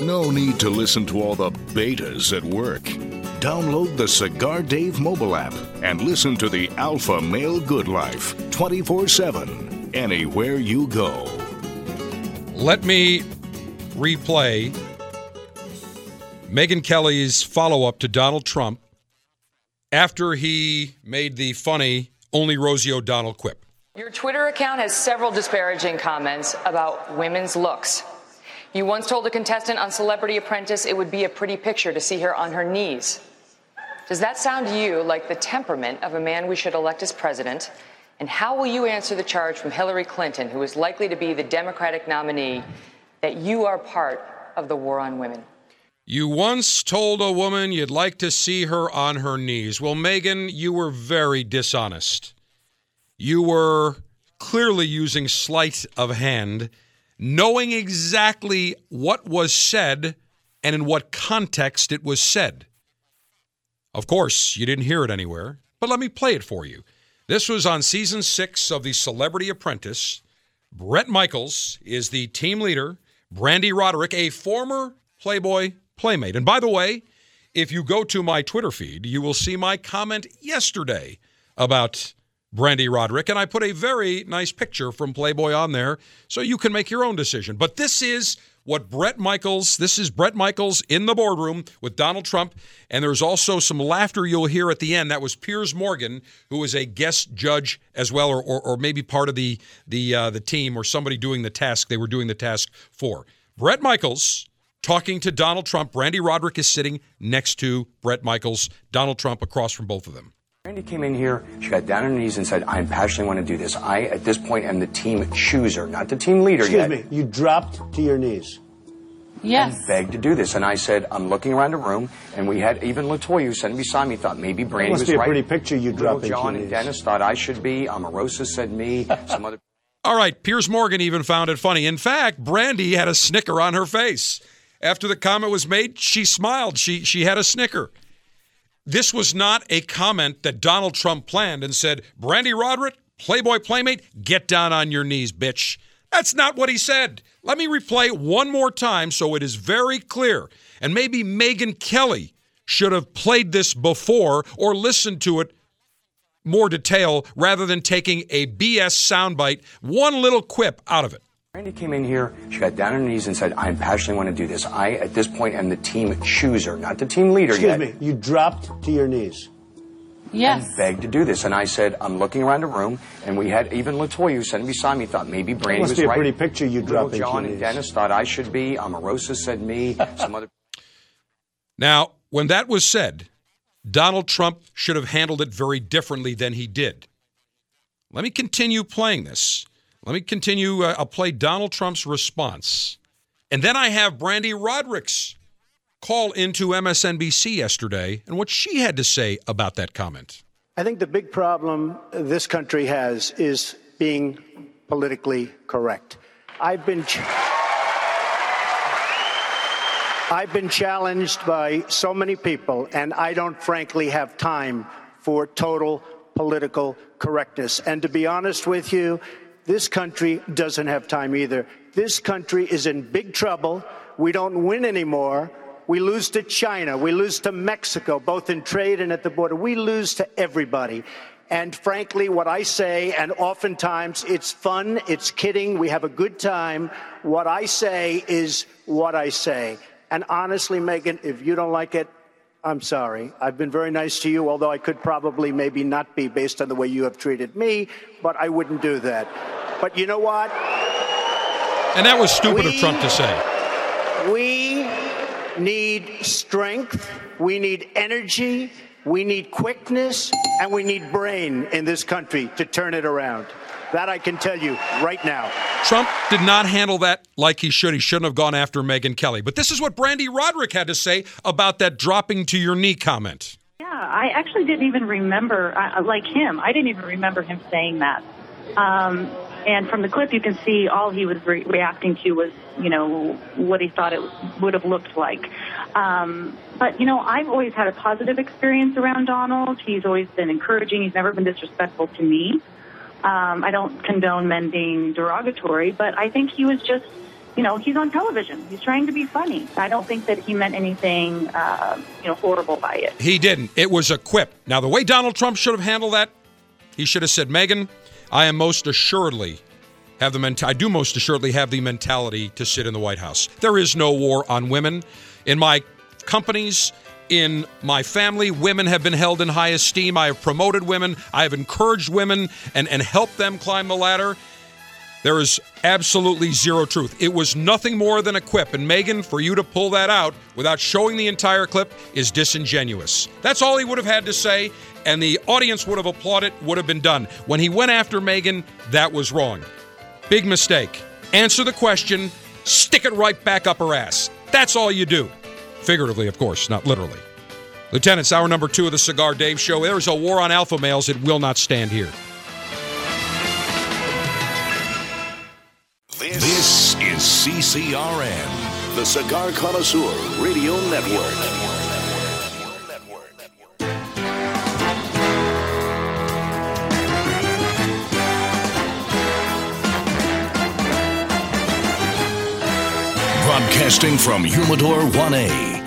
No need to listen to all the betas at work. Download the Cigar Dave mobile app and listen to the Alpha Male Good Life 24/7, anywhere you go. Let me replay Megyn Kelly's follow-up to Donald Trump after he made the funny "Only Rosie O'Donnell" quip. Your Twitter account has several disparaging comments about women's looks. You once told a contestant on Celebrity Apprentice it would be a pretty picture to see her on her knees. Does that sound to you like the temperament of a man we should elect as president? And how will you answer the charge from Hillary Clinton, who is likely to be the Democratic nominee, that you are part of the war on women? You once told a woman you'd like to see her on her knees. Well, Megyn, you were very dishonest. You were clearly using sleight of hand, knowing exactly what was said and in what context it was said. Of course, you didn't hear it anywhere, but let me play it for you. This was on Season 6 of The Celebrity Apprentice. Bret Michaels is the team leader. Brandi Roderick, a former Playboy Playmate. And by the way, if you go to my Twitter feed, you will see my comment yesterday about Brandi Roderick, and I put a very nice picture from Playboy on there so you can make your own decision. But this is what Bret Michaels in the boardroom with Donald Trump, and there's also some laughter you'll hear at the end. That was Piers Morgan, who was a guest judge as well, or maybe part of the team or somebody doing the task they were doing the task for. Bret Michaels talking to Donald Trump. Brandi Roderick is sitting next to Bret Michaels, Donald Trump across from both of them. Brandi came in here, she got down on her knees and said, I passionately want to do this. I, at this point, am the team chooser, not the team leader yet. Excuse me, you dropped to your knees. Yes. And begged to do this. And I said, I'm looking around the room, and we had even LaToya, who sat beside me, thought maybe Brandi was right. It must be a pretty picture you dropped to your knees. John and Dennis thought I should be. Omarosa said me. Some other. All right, Piers Morgan even found it funny. In fact, Brandi had a snicker on her face. After the comment was made, she smiled. She had a snicker. This was not a comment that Donald Trump planned and said, Brandi Roderick, Playboy Playmate, get down on your knees, bitch. That's not what he said. Let me replay one more time so it is very clear. And maybe Megyn Kelly should have played this before or listened to it more detail rather than taking a BS soundbite, one little quip out of it. Brandi came in here, she got down on her knees and said, I passionately want to do this. I, at this point, am the team chooser, not the team leader yet. Excuse me, you dropped to your knees. Yes. And begged to do this. And I said, I'm looking around the room, and we had even LaToya, who sat beside me, thought maybe Brandi was right. Must be a pretty picture you dropped to your knees. John and Dennis thought I should be. Omarosa said me. Some other. Now, when that was said, Donald Trump should have handled it very differently than he did. Let me continue playing this. Let me continue. I'll play Donald Trump's response. And then I have Brandi Roderick's call into MSNBC yesterday and what she had to say about that comment. I think the big problem this country has is being politically correct. I've been challenged by so many people, and I don't frankly have time for total political correctness. And to be honest with you, this country doesn't have time either. This country is in big trouble. We don't win anymore. We lose to China. We lose to Mexico, both in trade and at the border. We lose to everybody. And frankly, what I say, and oftentimes it's fun, it's kidding, we have a good time. What I say is what I say. And honestly, Megyn, if you don't like it, I'm sorry. I've been very nice to you, although I could probably maybe not be based on the way you have treated me, but I wouldn't do that. But you know what? And that was stupid of Trump to say. We need strength. We need energy. We need quickness. And we need brain in this country to turn it around. That I can tell you right now. Trump did not handle that like he should. He shouldn't have gone after Megyn Kelly. But this is what Brandi Roderick had to say about that dropping to your knee comment. Yeah, I actually didn't even remember, like him, I didn't even remember him saying that. And from the clip, you can see all he was reacting to was, you know, what he thought it would have looked like. But, you know, I've always had a positive experience around Donald. He's always been encouraging. He's never been disrespectful to me. I don't condone men being derogatory, but I think he was just, you know, he's on television. He's trying to be funny. I don't think that he meant anything, you know, horrible by it. He didn't. It was a quip. Now, the way Donald Trump should have handled that, he should have said, Megyn, I do most assuredly have the mentality to sit in the White House. There is no war on women. In my companies, in my family, women have been held in high esteem. I have promoted women. I have encouraged women and helped them climb the ladder. There is absolutely zero truth. It was nothing more than a quip. And Megyn, for you to pull that out without showing the entire clip is disingenuous. That's all he would have had to say, and the audience would have applauded, would have been done. When he went after Megyn, that was wrong. Big mistake. Answer the question, stick it right back up her ass. That's all you do. Figuratively, of course, not literally. Lieutenants, hour number 2 of the Cigar Dave Show. There is a war on alpha males. It will not stand here. This is CCRN, the Cigar Connoisseur Radio Network. Broadcasting from Humidor 1A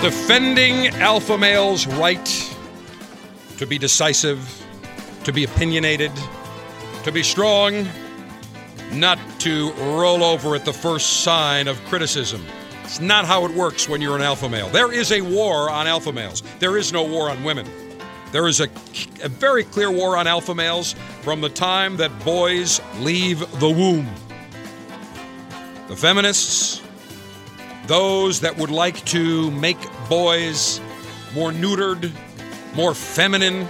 Defending alpha males' right to be decisive, to be opinionated, to be strong, not to roll over at the first sign of criticism. It's not how it works when you're an alpha male. There is a war on alpha males. There is no war on women. There is a very clear war on alpha males from the time that boys leave the womb. The feminists, those that would like to make boys more neutered, more feminine.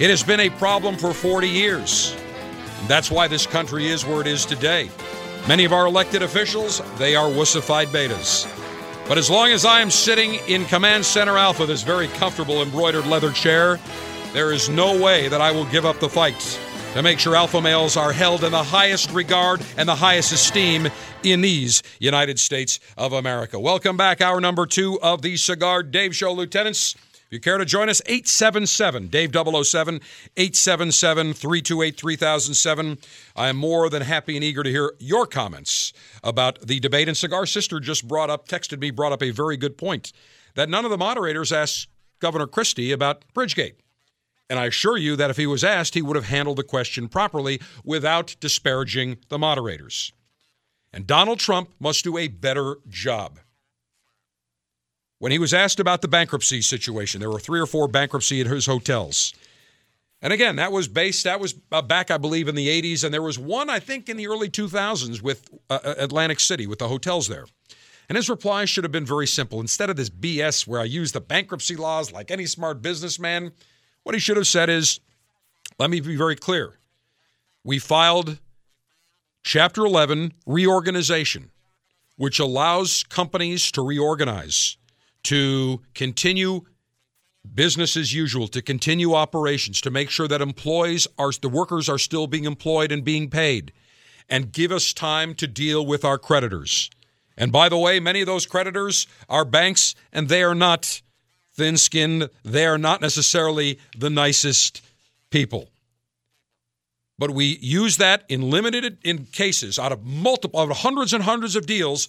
It has been a problem for 40 years. That's why this country is where it is today. Many of our elected officials, they are wussified betas. But as long as I am sitting in Command Center Alpha, this very comfortable embroidered leather chair, there is no way that I will give up the fight to make sure alpha males are held in the highest regard and the highest esteem in these United States of America. Welcome back, hour number two of the Cigar Dave Show, Lieutenants. If you care to join us, 877-DAVE-007, 877-328-3007. I am more than happy and eager to hear your comments about the debate. And Cigar Sister just texted me, brought up a very good point, that none of the moderators asked Governor Christie about Bridgegate. And I assure you that if he was asked, he would have handled the question properly without disparaging the moderators. And Donald Trump must do a better job. When he was asked about the bankruptcy situation, there were 3 or 4 bankruptcy at his hotels. And again, that was back, I believe, in the 80s. And there was one, I think, in the early 2000s with Atlantic City, with the hotels there. And his reply should have been very simple. Instead of this BS where I use the bankruptcy laws like any smart businessman, what he should have said is, let me be very clear. We filed Chapter 11 reorganization, which allows companies to reorganize, to continue business as usual, to continue operations, to make sure that the workers are still being employed and being paid, and give us time to deal with our creditors. And by the way, many of those creditors are banks, and they are not thin-skinned. They are not necessarily the nicest people. But we use that in cases out of hundreds and hundreds of deals.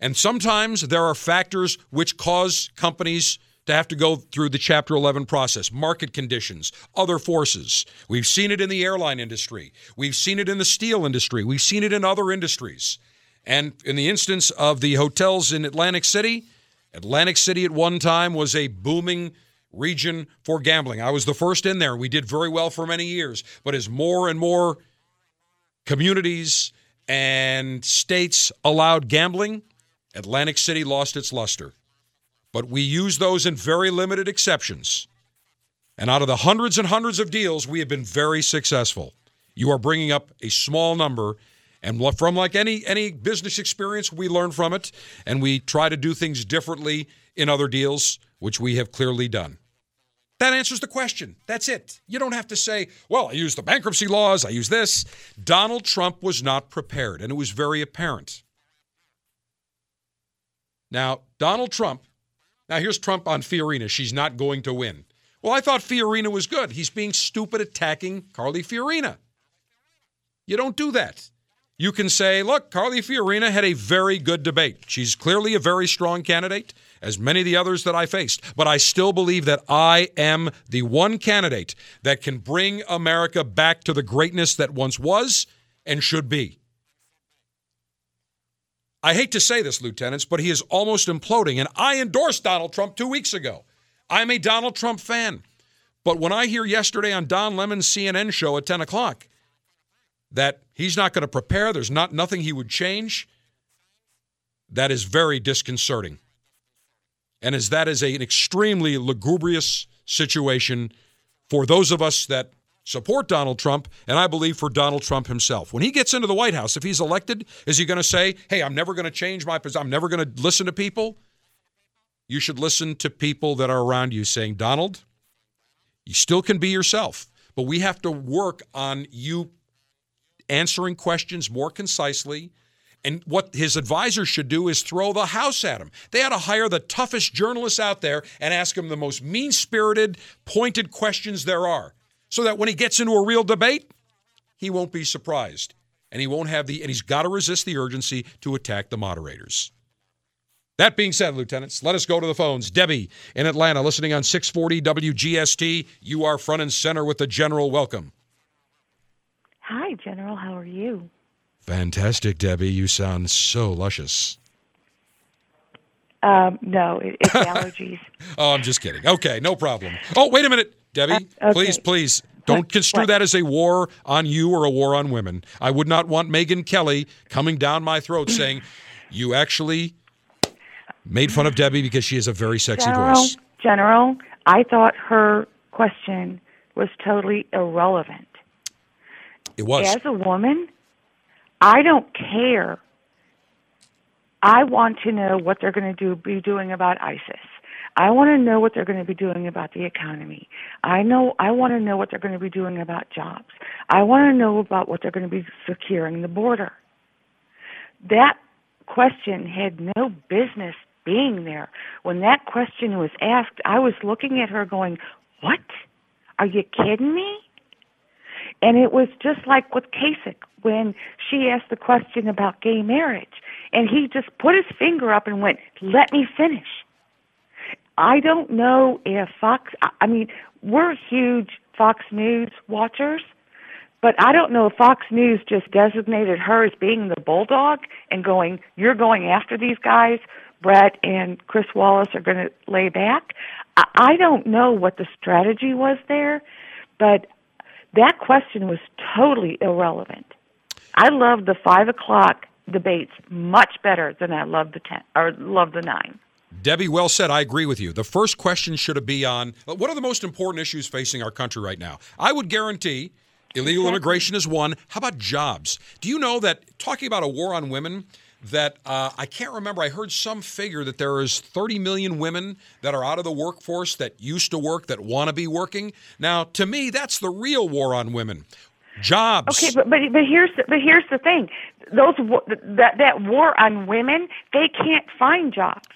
And sometimes there are factors which cause companies to have to go through the Chapter 11 process, market conditions, other forces. We've seen it in the airline industry. We've seen it in the steel industry. We've seen it in other industries. And in the instance of the hotels in Atlantic City at one time was a booming region for gambling. I was the first in there. We did very well for many years. But as more and more communities and states allowed gambling, Atlantic City lost its luster. But we use those in very limited exceptions. And out of the hundreds and hundreds of deals, we have been very successful. You are bringing up a small number. And from like any business experience, we learn from it. And we try to do things differently in other deals, which we have clearly done. That answers the question. That's it. You don't have to say, well, I use the bankruptcy laws. I use this. Donald Trump was not prepared. And it was very apparent. Now, Donald Trump, now here's Trump on Fiorina. She's not going to win. Well, I thought Fiorina was good. He's being stupid attacking Carly Fiorina. You don't do that. You can say, look, Carly Fiorina had a very good debate. She's clearly a very strong candidate, as many of the others that I faced. But I still believe that I am the one candidate that can bring America back to the greatness that once was and should be. I hate to say this, Lieutenants, but he is almost imploding. And I endorsed Donald Trump 2 weeks ago. I'm a Donald Trump fan. But when I hear yesterday on Don Lemon's CNN show at 10 o'clock that he's not going to prepare, there's nothing he would change, that is very disconcerting. And as that is an extremely lugubrious situation for those of us that support Donald Trump, and I believe for Donald Trump himself. When he gets into the White House, if he's elected, is he going to say, hey, I'm never going to change my position, I'm never going to listen to people? You should listen to people that are around you saying, Donald, you still can be yourself, but we have to work on you answering questions more concisely. And what his advisors should do is throw the house at him. They ought to hire the toughest journalists out there and ask him the most mean-spirited, pointed questions there are, so that when he gets into a real debate, he won't be surprised. And he's got to resist the urgency to attack the moderators. That being said, Lieutenants, let us go to the phones. Debbie in Atlanta, listening on 640 WGST. You are front and center with the General. Welcome. Hi, General. How are you? Fantastic, Debbie. You sound so luscious. No, it's allergies. Oh, I'm just kidding. Okay, no problem. Oh, wait a minute. Debbie, okay. Please, don't construe that as a war on you or a war on women. I would not want Megyn Kelly coming down my throat saying, you actually made fun of Debbie because she has a very sexy voice. General, I thought her question was totally irrelevant. It was. As a woman, I don't care. I want to know what they're going to be doing about ISIS. I want to know what they're going to be doing about the economy. I want to know what they're going to be doing about jobs. I want to know about what they're going to be securing the border. That question had no business being there. When that question was asked, I was looking at her going, "What? Are you kidding me?" And it was just like with Kasich when she asked the question about gay marriage, and he just put his finger up and went, "Let me finish." I don't know if we're huge Fox News watchers, but I don't know if Fox News just designated her as being the bulldog and going, "You're going after these guys. Brett and Chris Wallace are going to lay back." I don't know what the strategy was there, but that question was totally irrelevant. I love the 5 o'clock debates much better than I love the 10 or love the 9. Debbie, well said. I agree with you. The first question should be on what are the most important issues facing our country right now? I would guarantee illegal immigration is one. How about jobs? Do you know that talking about a war on women, that I can't remember, I heard some figure that there is 30 million women that are out of the workforce that used to work, that want to be working. Now, to me, that's the real war on women. Jobs. Okay, but here's the thing. That war on women, they can't find jobs.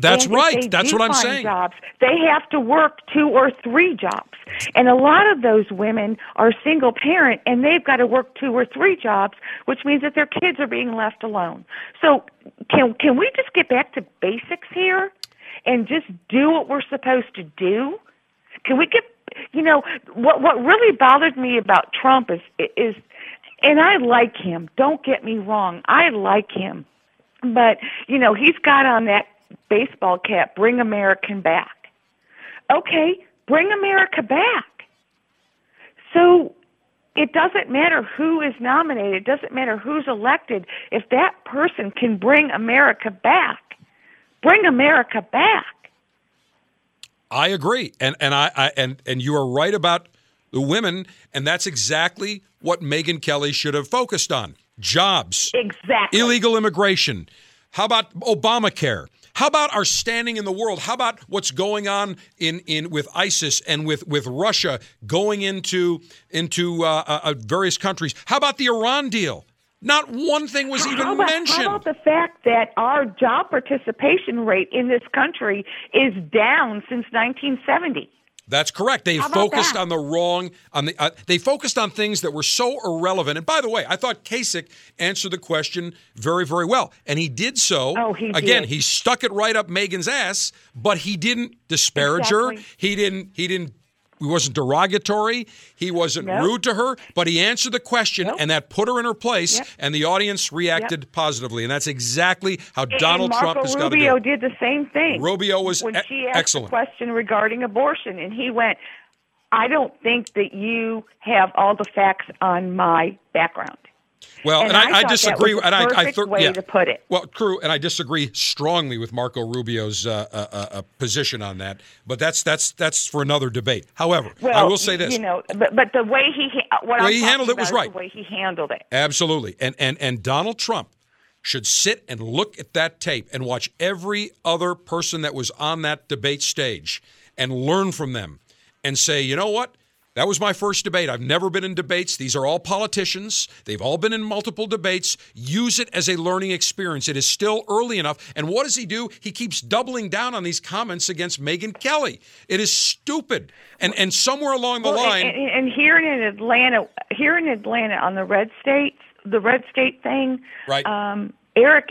That's right. That's what I'm saying. Jobs, they have to work 2 or 3 jobs. And a lot of those women are single parent, and they've got to work 2 or 3 jobs, which means that their kids are being left alone. So can we just get back to basics here and just do what we're supposed to do? Can we get, what really bothered me about Trump is, and I like him, don't get me wrong, I like him. But, he's got on that baseball cap, bring America back. Okay, bring America back. So it doesn't matter who is nominated, it doesn't matter who's elected. If that person can bring America back, bring America back. I agree. And you are right about the women, and that's exactly what Megyn Kelly should have focused on. Jobs. Exactly. Illegal immigration. How about Obamacare? How about our standing in the world? How about what's going on in with ISIS and with Russia going into various countries? How about the Iran deal? Not one thing was mentioned. How about the fact that our job participation rate in this country is down since 1970? That's correct. They focused on the wrong. They focused on things that were so irrelevant. And by the way, I thought Kasich answered the question very, very well, and he did so. Oh, he again. Did. He stuck it right up Megan's ass, but he didn't disparage her. He didn't. He wasn't derogatory. He wasn't rude to her. But he answered the question, and that put her in her place. Yep. And the audience reacted positively, and that's exactly how Donald Trump has got to do it. Marco Rubio did the same thing. Rubio was excellent. When she asked the question regarding abortion, and he went, "I don't think that you have all the facts on my background." Well, and I disagree. That was the perfect way to put it. Well, true, and I disagree strongly with Marco Rubio's position on that. But that's for another debate. However, I will say this: but the way he handled it was right. The way he handled it, absolutely. And Donald Trump should sit and look at that tape and watch every other person that was on that debate stage and learn from them and say, you know what? That was my first debate. I've never been in debates. These are all politicians. They've all been in multiple debates. Use it as a learning experience. It is still early enough. And what does he do? He keeps doubling down on these comments against Megyn Kelly. It is stupid. And somewhere along the line... And here in Atlanta on the red state thing, right. Eric,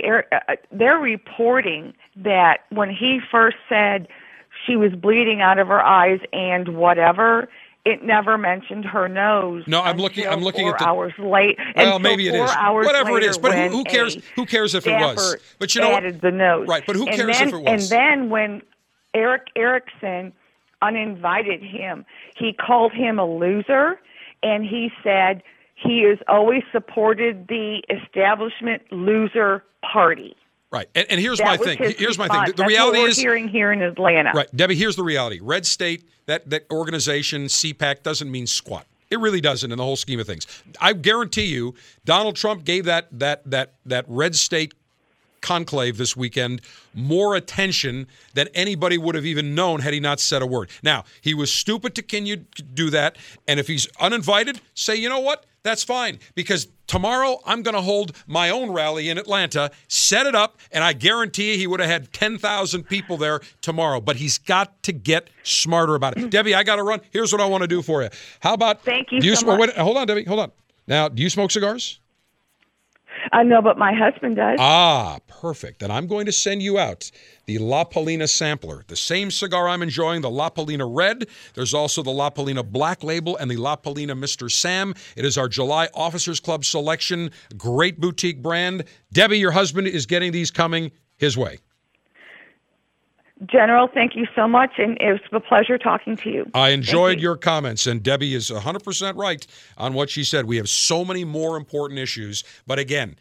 they're reporting that when he first said she was bleeding out of her eyes and whatever... It never mentioned her nose. No, I'm looking at the 4 hours late. Well, maybe it is. Whatever it is, but who cares? Who cares if it was? But you know, added the nose. Right, but who cares if it was? And then when Eric Erickson uninvited him, he called him a loser, and he said he has always supported the establishment loser party. Right, and here's my thing. The reality is hearing here in Atlanta. Right, Debbie. Here's the reality. Red state, that organization, CPAC, doesn't mean squat. It really doesn't in the whole scheme of things. I guarantee you, Donald Trump gave that red state conclave this weekend more attention than anybody would have even known had he not said a word. Now, he was stupid to continue to do that, and if he's uninvited, say, you know what? That's fine, because tomorrow I'm going to hold my own rally in Atlanta, set it up, and I guarantee you he would have had 10,000 people there tomorrow. But he's got to get smarter about it. Debbie, I got to run. Here's what I want to do for you. How about... Thank you so much. Wait, hold on, Debbie. Hold on. Now, do you smoke cigars? No, but my husband does. Ah, perfect. And I'm going to send you out the La Palina sampler. The same cigar I'm enjoying, the La Palina Red. There's also the La Palina Black Label and the La Palina Mr. Sam. It is our July Officers Club selection. Great boutique brand. Debbie, your husband is getting these coming his way. General, thank you so much, and it was a pleasure talking to you. I enjoyed your comments, and Debbie is 100% right on what she said. We have so many more important issues, but again,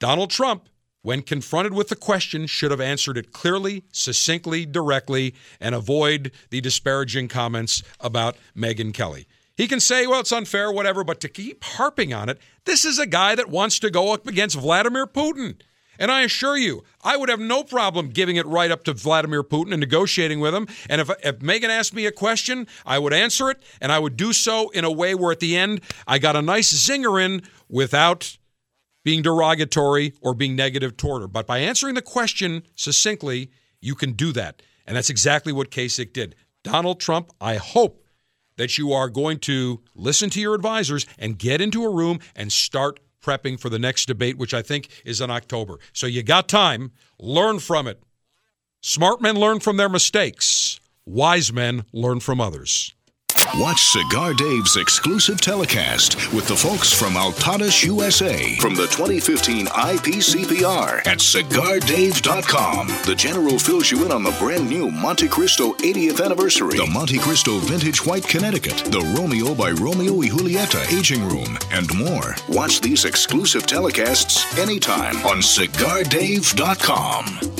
Donald Trump, when confronted with the question, should have answered it clearly, succinctly, directly, and avoid the disparaging comments about Megyn Kelly. He can say, well, it's unfair, whatever, but to keep harping on it, this is a guy that wants to go up against Vladimir Putin. And I assure you, I would have no problem giving it right up to Vladimir Putin and negotiating with him. And if Megyn asked me a question, I would answer it, and I would do so in a way where at the end I got a nice zinger in without being derogatory or being negative toward her. But by answering the question succinctly, you can do that. And that's exactly what Kasich did. Donald Trump, I hope that you are going to listen to your advisors and get into a room and start prepping for the next debate, which I think is in October. So you got time. Learn from it. Smart men learn from their mistakes. Wise men learn from others. Watch Cigar Dave's exclusive telecast with the folks from Altadis, USA, from the 2015 IPCPR at CigarDave.com. The General fills you in on the brand new Monte Cristo 80th anniversary, the Monte Cristo Vintage White Connecticut, the Romeo by Romeo y Julieta Aging Room, and more. Watch these exclusive telecasts anytime on CigarDave.com.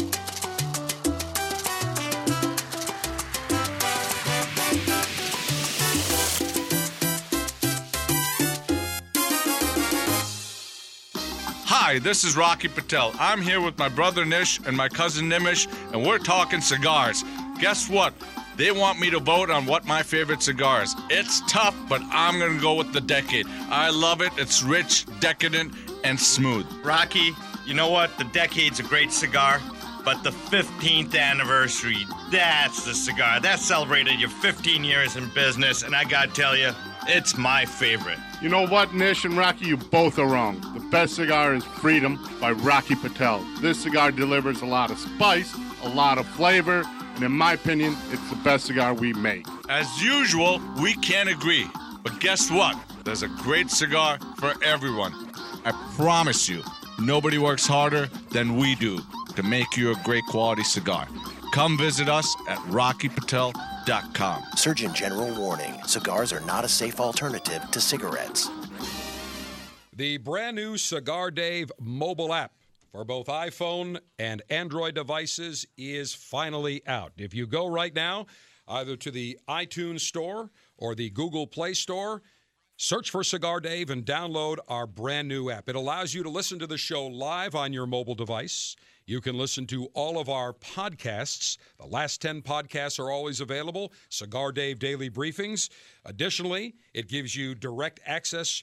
Hi, this is Rocky Patel. I'm here with my brother Nish and my cousin Nimish, and we're talking cigars. Guess what? They want me to vote on what my favorite cigar is. It's tough, but I'm going to go with the Decade. I love it. It's rich, decadent, and smooth. Rocky, you know what? The Decade's a great cigar, but the 15th anniversary, that's the cigar. That celebrated your 15 years in business, and I got to tell you, it's my favorite. You know what, Nish and Rocky, you both are wrong. The best cigar is Freedom by Rocky Patel. This cigar delivers a lot of spice, a lot of flavor, and in my opinion, it's the best cigar we make. As usual, we can't agree. But guess what? There's a great cigar for everyone. I promise you, nobody works harder than we do to make you a great quality cigar. Come visit us at RockyPatel.com. Surgeon General warning, cigars are not a safe alternative to cigarettes. The brand new Cigar Dave mobile app for both iPhone and Android devices is finally out. If you go right now, either to the iTunes Store or the Google Play Store, search for Cigar Dave and download our brand new app. It allows you to listen to the show live on your mobile device. You can listen to all of our podcasts. The last 10 podcasts are always available. Cigar Dave Daily Briefings. Additionally, it gives you direct access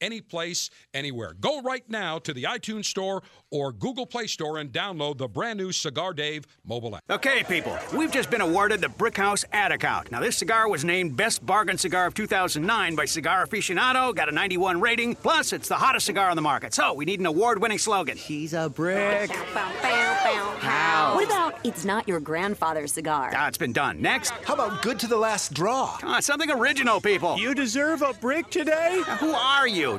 any place, anywhere. Go right now to the iTunes Store or Google Play Store and download the brand new Cigar Dave mobile app. Okay, people, we've just been awarded the Brick House ad account. Now, this cigar was named Best Bargain Cigar of 2009 by Cigar Aficionado, got a 91 rating, plus it's the hottest cigar on the market. So, we need an award-winning slogan. She's a brick. How? What about It's Not Your Grandfather's Cigar? Ah, it's been done. Next. How about Good to the Last Draw? Come on, something original, people. You deserve a brick today? Now, who are you?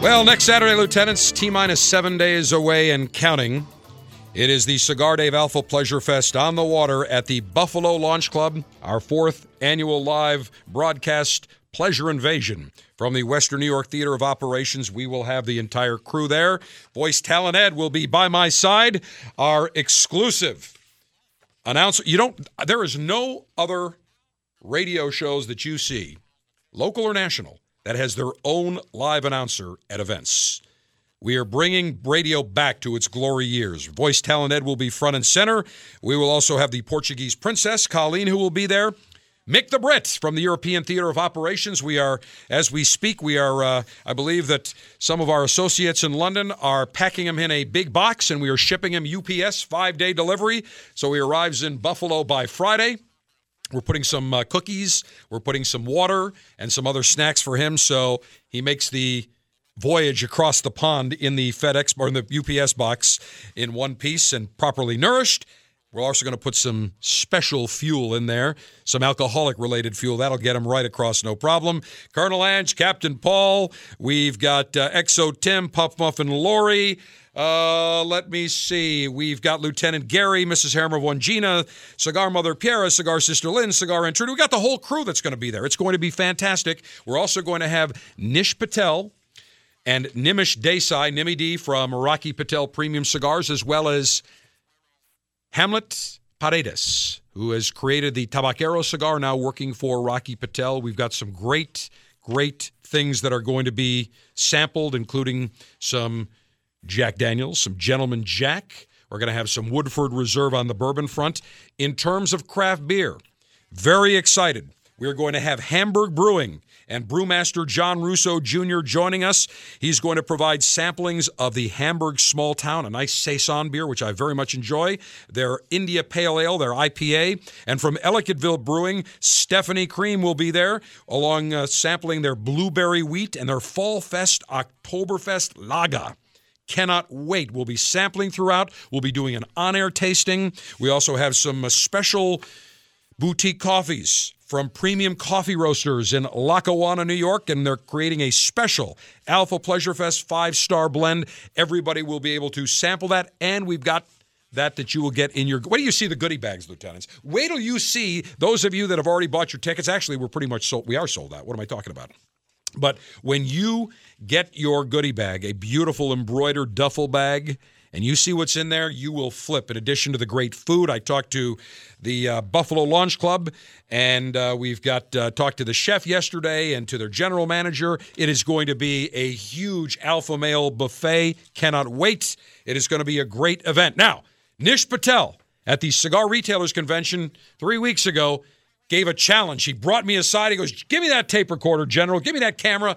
Well, next Saturday, Lieutenants, T-minus 7 days away and counting. It is the Cigar Dave Alpha Pleasure Fest on the water at the Buffalo Launch Club, our fourth annual live broadcast pleasure invasion. From the Western New York Theater of Operations, we will have the entire crew there. Voice Talent Ed will be by my side. Our exclusive announcer. There is no other radio shows that you see, local or national, that has their own live announcer at events. We are bringing radio back to its glory years. Voice Talent Ed will be front and center. We will also have the Portuguese princess, Colleen, who will be there. Mick the Brit from the European Theater of Operations. We are, as we speak, I believe that some of our associates in London are packing him in a big box, and we are shipping him UPS, 5-day delivery. So he arrives in Buffalo by Friday. We're putting some cookies, we're putting some water, and some other snacks for him, so he makes the voyage across the pond in the FedEx or in the UPS box in one piece and properly nourished. We're also going to put some special fuel in there, some alcoholic-related fuel. That'll get him right across, no problem. Colonel Ange, Captain Paul, we've got Exo Tim, Puff Muffin Lori. Let me see. We've got Lieutenant Gary, Mrs. Hammer Von Gina, Cigar Mother Piera, Cigar Sister Lynn, Cigar Intruder. We've got the whole crew that's going to be there. It's going to be fantastic. We're also going to have Nish Patel and Nimish Desai, Nimi D, from Rocky Patel Premium Cigars, as well as Hamlet Paredes, who has created the Tabaquero cigar, now working for Rocky Patel. We've got some great things that are going to be sampled, including some Jack Daniels, some Gentleman Jack. We're going to have some Woodford Reserve on the bourbon front. In terms of craft beer, very excited. We're going to have Hamburg Brewing and Brewmaster John Russo Jr. joining us. He's going to provide samplings of the Hamburg Small Town, a nice Saison beer, which I very much enjoy, their India Pale Ale, their IPA. And from Ellicottville Brewing, Stephanie Cream will be there, along sampling their Blueberry Wheat and their Fall Fest Oktoberfest Lager. Cannot wait. We'll be sampling throughout. We'll be doing an on-air tasting. We also have some special boutique coffees from Premium Coffee Roasters in Lackawanna, New York, and they're creating a special Alpha Pleasure Fest 5-star blend. Everybody will be able to sample that, and we've got that you will get in your... Wait till you see the goodie bags, Lieutenants. Wait till you see those of you that have already bought your tickets. Actually, we're pretty much sold. We are sold out. What am I talking about? But when you get your goodie bag, a beautiful embroidered duffel bag, and you see what's in there, you will flip. In addition to the great food, I talked to the Buffalo Launch Club, and we've got talked to the chef yesterday and to their general manager. It is going to be a huge alpha male buffet. Cannot wait. It is going to be a great event. Now, Nish Patel at the Cigar Retailers Convention 3 weeks ago gave a challenge. He brought me aside. He goes, give me that tape recorder, General. Give me that camera.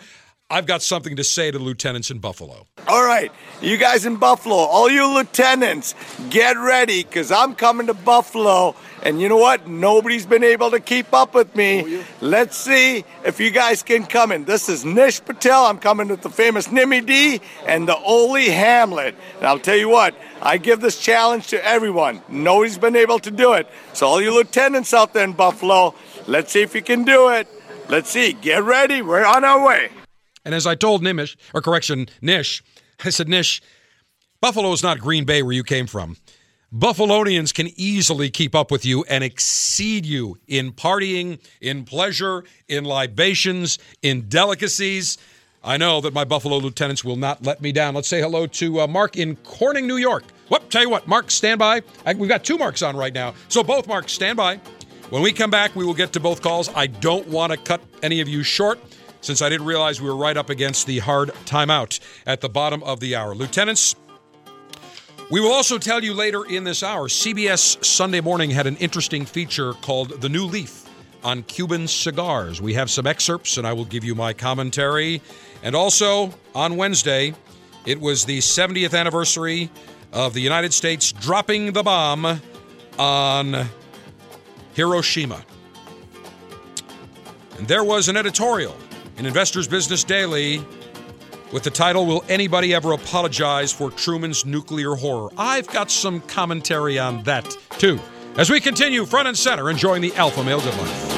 I've got something to say to the lieutenants in Buffalo. All right, you guys in Buffalo, all you lieutenants, get ready, because I'm coming to Buffalo, and you know what? Nobody's been able to keep up with me. Let's see if you guys can come in. This is Nish Patel. I'm coming with the famous Nimi D and the Oli Hamlet. And I'll tell you what, I give this challenge to everyone. Nobody's been able to do it. So all you lieutenants out there in Buffalo, let's see if you can do it. Let's see. Get ready. We're on our way. And as I told Nish, I said, Nish, Buffalo is not Green Bay where you came from. Buffalonians can easily keep up with you and exceed you in partying, in pleasure, in libations, in delicacies. I know that my Buffalo lieutenants will not let me down. Let's say hello to Mark in Corning, New York. Whoop, tell you what, Mark, stand by. We've got two Marks on right now. So both Marks, stand by. When we come back, we will get to both calls. I don't want to cut any of you short, since I didn't realize we were right up against the hard timeout at the bottom of the hour. Lieutenants, we will also tell you later in this hour, CBS Sunday Morning had an interesting feature called The New Leaf on Cuban cigars. We have some excerpts, and I will give you my commentary. And also, on Wednesday, it was the 70th anniversary of the United States dropping the bomb on Hiroshima. And there was an editorial in Investor's Business Daily with the title, Will Anybody Ever Apologize for Truman's Nuclear Horror? I've got some commentary on that, too, as we continue front and center enjoying the Alpha Male Good Life.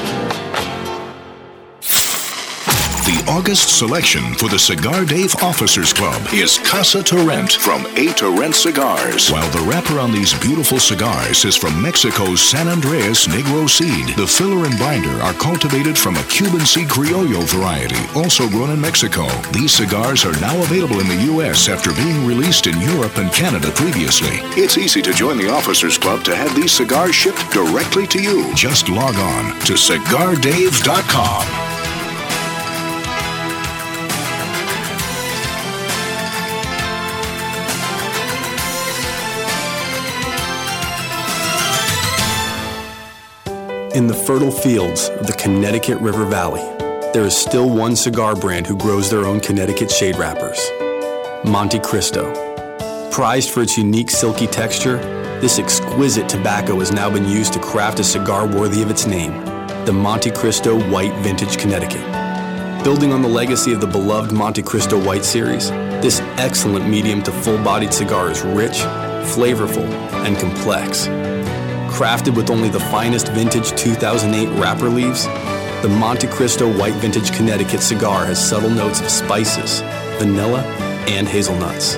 The August selection for the Cigar Dave Officers Club is Casa Torrent from A. Torrent Cigars, while the wrapper on these beautiful cigars is from Mexico's San Andreas Negro Seed. The filler and binder are cultivated from a Cuban seed criollo variety, also grown in Mexico. These cigars are now available in the U.S. after being released in Europe and Canada previously. It's easy to join the Officers Club to have these cigars shipped directly to you. Just log on to CigarDave.com. In the fertile fields of the Connecticut River Valley, there is still one cigar brand who grows their own Connecticut shade wrappers, Monte Cristo. Prized for its unique silky texture, this exquisite tobacco has now been used to craft a cigar worthy of its name, the Monte Cristo White Vintage Connecticut. Building on the legacy of the beloved Monte Cristo White series, this excellent medium to full-bodied cigar is rich, flavorful, and complex. Crafted with only the finest vintage 2008 wrapper leaves, the Monte Cristo White Vintage Connecticut cigar has subtle notes of spices, vanilla, and hazelnuts.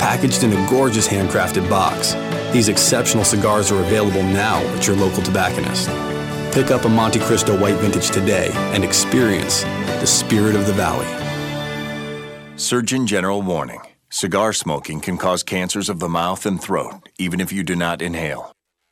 Packaged in a gorgeous handcrafted box, these exceptional cigars are available now at your local tobacconist. Pick up a Monte Cristo White Vintage today and experience the spirit of the valley. Surgeon General warning: cigar smoking can cause cancers of the mouth and throat, even if you do not inhale.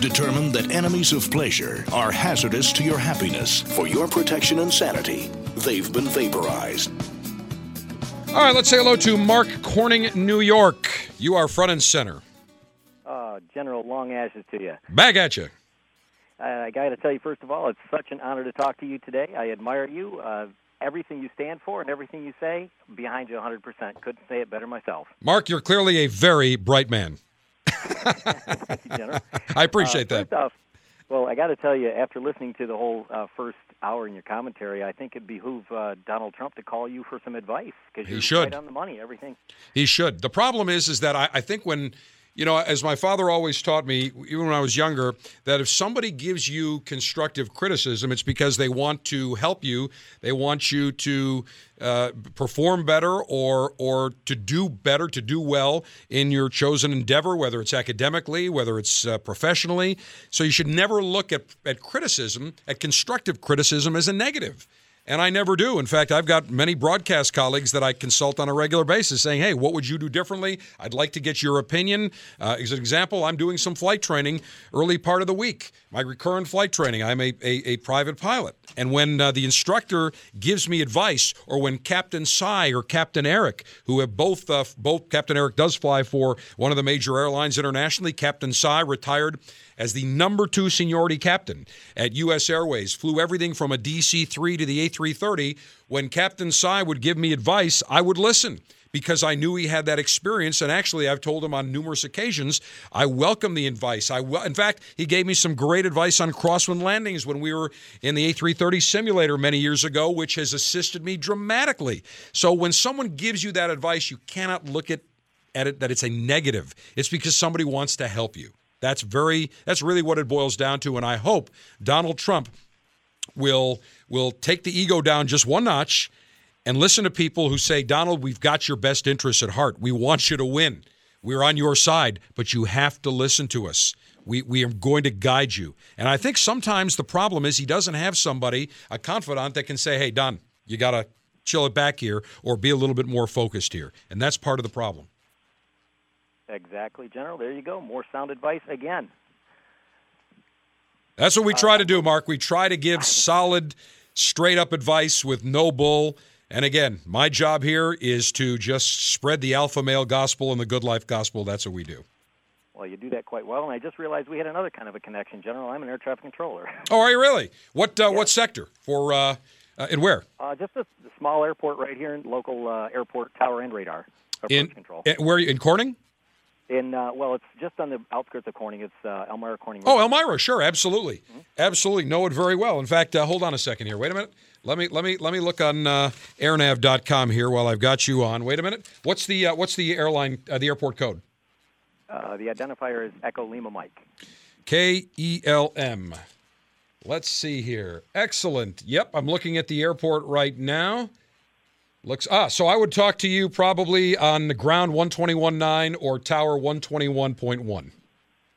Determined that enemies of pleasure are hazardous to your happiness. For your protection and sanity, they've been vaporized. All right, let's say hello to Mark Corning, New York. You are front and center. General, long ashes to you. Back at you. I got to tell you, first of all, it's such an honor to talk to you today. I admire you. Everything you stand for and everything you say, behind you 100%. Couldn't say it better myself. Mark, you're clearly a very bright man. Thank you, General. I appreciate that. First off, well, I got to tell you, after listening to the whole first hour in your commentary, I think it behooves Donald Trump to call you for some advice, because you're right on the money, everything. He should. The problem is that I think when, you know, as my father always taught me, even when I was younger, that if somebody gives you constructive criticism, it's because they want to help you. They want you to perform better or to do better, to do well in your chosen endeavor, whether it's academically, whether it's professionally. So you should never look at criticism, at constructive criticism, as a negative. And I never do. In fact, I've got many broadcast colleagues that I consult on a regular basis saying, hey, what would you do differently? I'd like to get your opinion. As an example, I'm doing some flight training early part of the week, my recurrent flight training. I'm a private pilot. And when the instructor gives me advice, or when Captain Cy or Captain Eric, who have both Captain Eric does fly for one of the major airlines internationally, Captain Cy retired as the number 2 seniority captain at U.S. Airways, flew everything from a DC-3 to the A330. When Captain Cy would give me advice, I would listen because I knew he had that experience. And actually, I've told him on numerous occasions, I welcome the advice. In fact, he gave me some great advice on crosswind landings when we were in the A330 simulator many years ago, which has assisted me dramatically. So when someone gives you that advice, you cannot look at it that it's a negative. It's because somebody wants to help you. That's really what it boils down to, and I hope Donald Trump will take the ego down just one notch and listen to people who say, Donald, we've got your best interests at heart. We want you to win. We're on your side, but you have to listen to us. We are going to guide you. And I think sometimes the problem is he doesn't have somebody, a confidant, that can say, hey, Don, you got to chill it back here or be a little bit more focused here. And that's part of the problem. Exactly, General. There you go. More sound advice again. That's what we try to do, Mark. We try to give solid, straight-up advice with no bull. And again, my job here is to just spread the alpha male gospel and the good life gospel. That's what we do. Well, you do that quite well, and I just realized we had another kind of a connection, General. I'm an air traffic controller. Oh, are you really? What sector for and where? Just the small airport right here, local airport tower and radar. Control. Where are you, in Corning? It's just on the outskirts of Corning. It's Elmira, Corning. Oh, Elmira, sure, absolutely, mm-hmm. Absolutely, know it very well. In fact, hold on a second here. Wait a minute. Let me look on airnav.com here while I've got you on. Wait a minute. What's the airline? The airport code? The identifier is Echo Lima Mike. KELM. Let's see here. Excellent. Yep, I'm looking at the airport right now. So I would talk to you probably on the ground 121.9 or tower 121.1.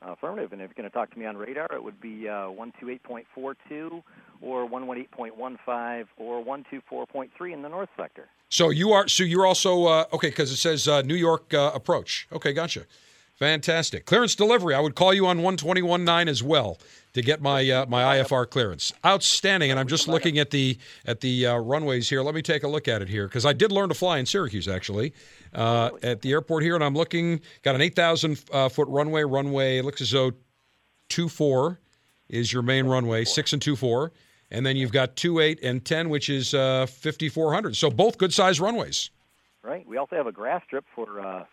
Affirmative. And if you're going to talk to me on radar, it would be 128.42 or 118.15 or 124.3 in the north sector. So you're also okay because it says New York approach. Okay, gotcha. Fantastic. Clearance delivery. I would call you on 121.9 as well to get my IFR clearance. Outstanding. And I'm just looking at the runways here. Let me take a look at it here because I did learn to fly in Syracuse actually at the airport here. And I'm looking. Got an 8,000 foot runway. Runway looks as though 24 is your main runway. 6 and 24, and then you've got 28 and 10, which is 5,400. So both good sized runways. Right. We also have a grass strip for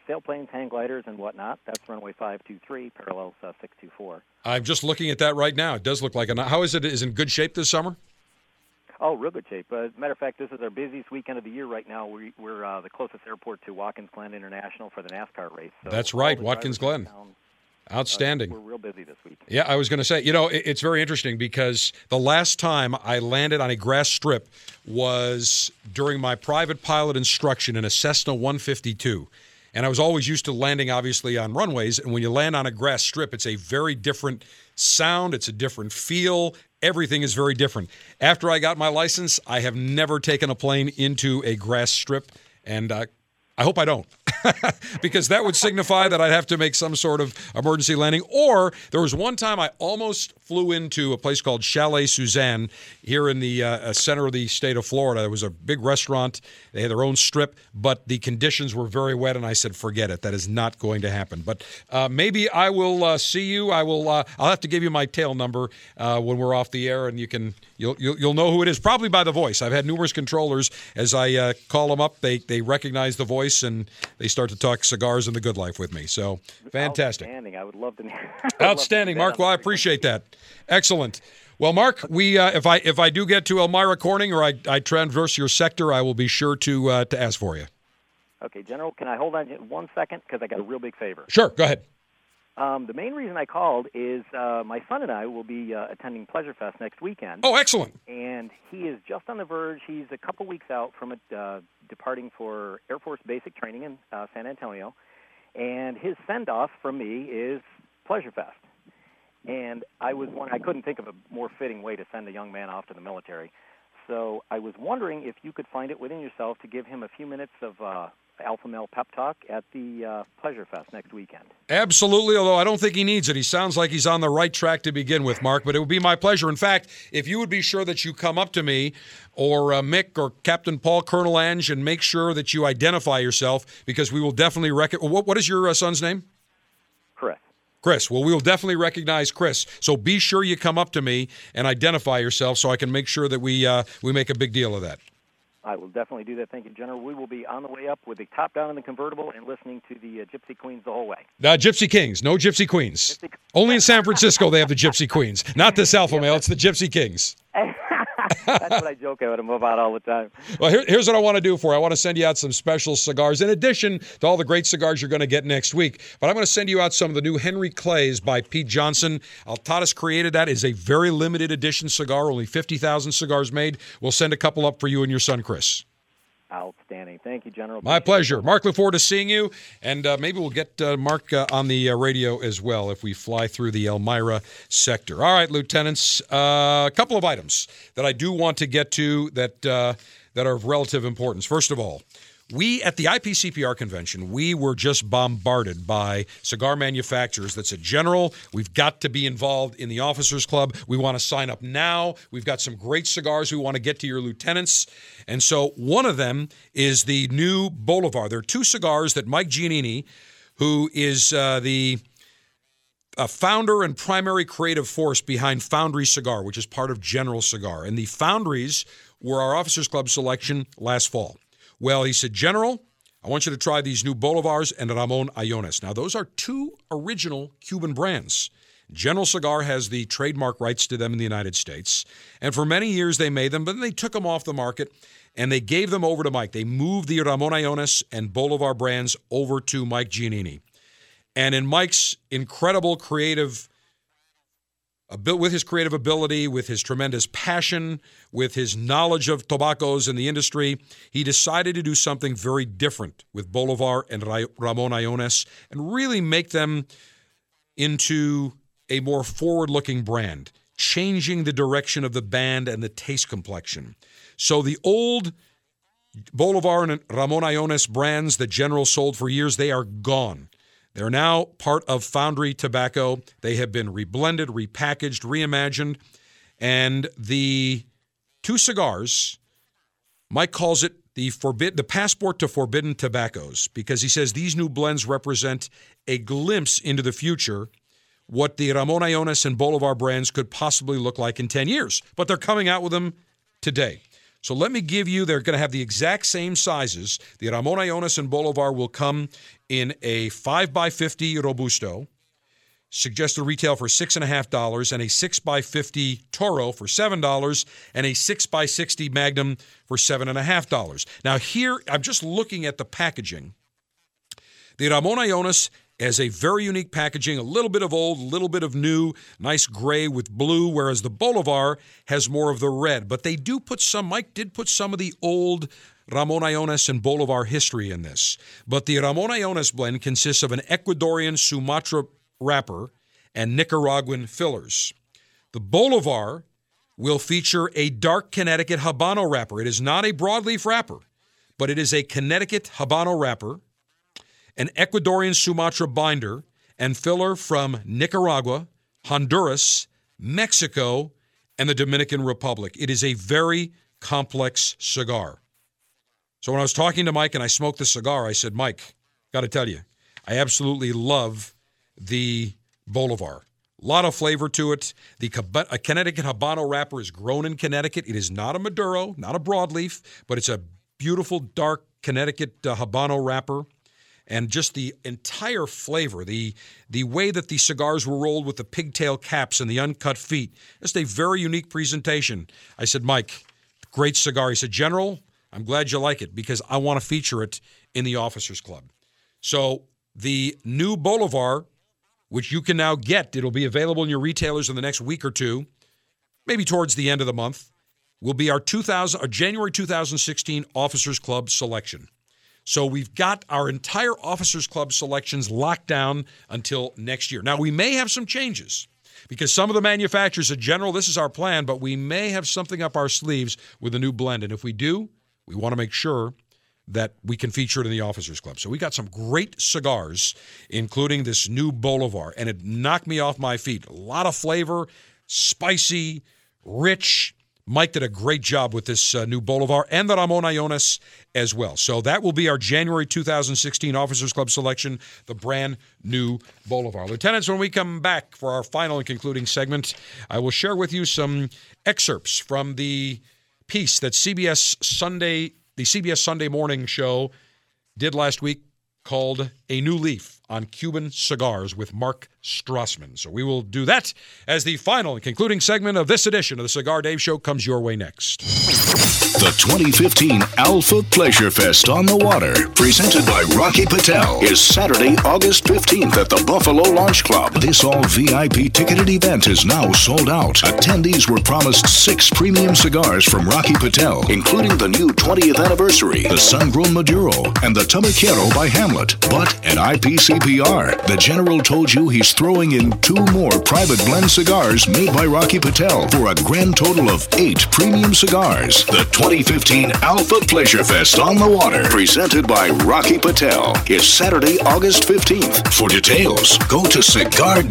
sailplanes, hang gliders, and whatnot. That's runway 523, parallels 624. I'm just looking at that right now. It does look like it. How is it? Is it in good shape this summer? Oh, real good shape. As a matter of fact, this is our busiest weekend of the year right now. We're the closest airport to Watkins Glen International for the NASCAR race. So that's right, Watkins Glen. Outstanding. We're real busy this week. Yeah, I was going to say, it's very interesting because the last time I landed on a grass strip was during my private pilot instruction in a Cessna 152. And I was always used to landing, obviously, on runways. And when you land on a grass strip, it's a very different sound. It's a different feel. Everything is very different. After I got my license, I have never taken a plane into a grass strip. And I hope I don't, because that would signify that I'd have to make some sort of emergency landing. Or there was one time I almost flew into a place called Chalet Suzanne here in the center of the state of Florida. It was a big restaurant. They had their own strip, but the conditions were very wet, and I said, forget it. That is not going to happen. But maybe I will see you. I'll have to give you my tail number when we're off the air, and you'll know who it is, probably by the voice. I've had numerous controllers. As I call them up, they recognize the voice, and they start to talk cigars and the good life with me. So fantastic. Outstanding. I would love to hear. Outstanding, Mark. Well, I appreciate that. Excellent. Well, Mark, we if I do get to Elmira Corning or I traverse your sector, I will be sure to ask for you. Okay, General, can I hold on one second because I got a real big favor? Sure, go ahead. The main reason I called is my son and I will be attending Pleasure Fest next weekend. Oh, excellent. And he is just on the verge. He's a couple weeks out from departing for Air Force Basic Training in San Antonio. And his send-off from me is Pleasure Fest. And I couldn't think of a more fitting way to send a young man off to the military. So I was wondering if you could find it within yourself to give him a few minutes of alpha male pep talk at the Pleasure Fest next weekend. Absolutely, although I don't think he needs it. He sounds like he's on the right track to begin with, Mark, but it would be my pleasure. In fact, if you would be sure that you come up to me or Mick or Captain Paul, Colonel Ange, and make sure that you identify yourself, because we will definitely what is your son's name? Chris. Well, we'll definitely recognize Chris. So be sure you come up to me and identify yourself so I can make sure that we make a big deal of that. I will definitely do that. Thank you, General. We will be on the way up with the top down in the convertible and listening to the Gypsy Queens the whole way. Gypsy Kings. No Gypsy Queens. Only in San Francisco they have the Gypsy Queens. Not this alpha male. It's the Gypsy Kings. That's what I joke about him about all the time. Well, here's what I want to do for you. I want to send you out some special cigars, in addition to all the great cigars you're going to get next week. But I'm going to send you out some of the new Henry Clays by Pete Johnson. Altadis created that. Is a very limited edition cigar, only 50,000 cigars made. We'll send a couple up for you and your son, Chris. Outstanding. Thank you, General. My pleasure. Mark, look forward to seeing you. And maybe we'll get Mark on the radio as well if we fly through the Elmira sector. All right, Lieutenants, a couple of items that I do want to get to that are of relative importance. First of all, we, at the IPCPR convention, we were just bombarded by cigar manufacturers that said, General, we've got to be involved in the Officers Club. We want to sign up now. We've got some great cigars we want to get to your lieutenants. And so one of them is the new Bolivar. There are two cigars that Mike Giannini, who is the founder and primary creative force behind Foundry Cigar, which is part of General Cigar. And the Foundries were our Officers Club selection last fall. Well, he said, General, I want you to try these new Bolivars and Ramón Allones. Now, those are two original Cuban brands. General Cigar has the trademark rights to them in the United States. And for many years, they made them, but then they took them off the market, and they gave them over to Mike. They moved the Ramón Allones and Bolivar brands over to Mike Giannini. And in Mike's incredible creative, with his creative ability, with his tremendous passion, with his knowledge of tobaccos and the industry, he decided to do something very different with Bolivar and Ramón Allones and really make them into a more forward-looking brand, changing the direction of the band and the taste complexion. So the old Bolivar and Ramón Allones brands that General sold for years, they are gone. They're now part of Foundry Tobacco. They have been reblended, repackaged, reimagined. And the two cigars, Mike calls it the passport to forbidden tobaccos, because he says these new blends represent a glimpse into the future, what the Ramón Allones and Bolivar brands could possibly look like in 10 years. But they're coming out with them today. So let me give you, they're going to have the exact same sizes. The Ramón Allones and Bolivar will come in a 5x50 Robusto, suggested retail for $6.50, and a 6x50 Toro for $7, and a 6x60 Magnum for $7.50. Now here, I'm just looking at the packaging. The Ramón Allones has a very unique packaging, a little bit of old, a little bit of new, nice gray with blue, whereas the Bolivar has more of the red. But they do put some, Mike did put some of the old Ramón Allones and Bolivar history in this. But the Ramón Allones blend consists of an Ecuadorian Sumatra wrapper and Nicaraguan fillers. The Bolivar will feature a dark Connecticut Habano wrapper. It is not a broadleaf wrapper, but it is a Connecticut Habano wrapper, an Ecuadorian Sumatra binder, and filler from Nicaragua, Honduras, Mexico, and the Dominican Republic. It is a very complex cigar. So when I was talking to Mike and I smoked the cigar, I said, Mike, got to tell you, I absolutely love the Bolivar. A lot of flavor to it. The Connecticut Habano wrapper is grown in Connecticut. It is not a Maduro, not a broadleaf, but it's a beautiful, dark Connecticut Habano wrapper. And just the entire flavor, the way that the cigars were rolled with the pigtail caps and the uncut feet, just a very unique presentation. I said, Mike, great cigar. He said, General, I'm glad you like it because I want to feature it in the Officers Club. So the new Bolivar, which you can now get, it'll be available in your retailers in the next week or two, maybe towards the end of the month, will be our January 2016 Officers Club selection. So we've got our entire Officers Club selections locked down until next year. Now, we may have some changes. because some of the manufacturers in general, this is our plan, but we may have something up our sleeves with a new blend. And if we do, we want to make sure that we can feature it in the Officers Club. So we got some great cigars, including this new Bolivar, and it knocked me off my feet. A lot of flavor, spicy, rich. Mike did a great job with this new Bolivar and the Ramón Allones as well. So that will be our January 2016 Officers Club selection, the brand new Bolivar. Lieutenants, when we come back for our final and concluding segment, I will share with you some excerpts from the piece that the CBS Sunday Morning Show did last week called A New Leaf on Cuban Cigars with Mark Strassman. So we will do that as the final and concluding segment of this edition of the Cigar Dave Show comes your way next. The 2015 Alpha Pleasure Fest on the Water, presented by Rocky Patel, is Saturday, August 15th at the Buffalo Launch Club. This all-VIP ticketed event is now sold out. Attendees were promised 6 premium cigars from Rocky Patel, including the new 20th anniversary, the Sungrown Maduro, and the Tabaquero by Hamlet. But at IPCPR, the general told you he's throwing in 2 more private blend cigars made by Rocky Patel for a grand total of 8 premium cigars. The 2015 Alpha Pleasure Fest on the Water, presented by Rocky Patel, is Saturday, August 15th. For details, go to CigarDave.com.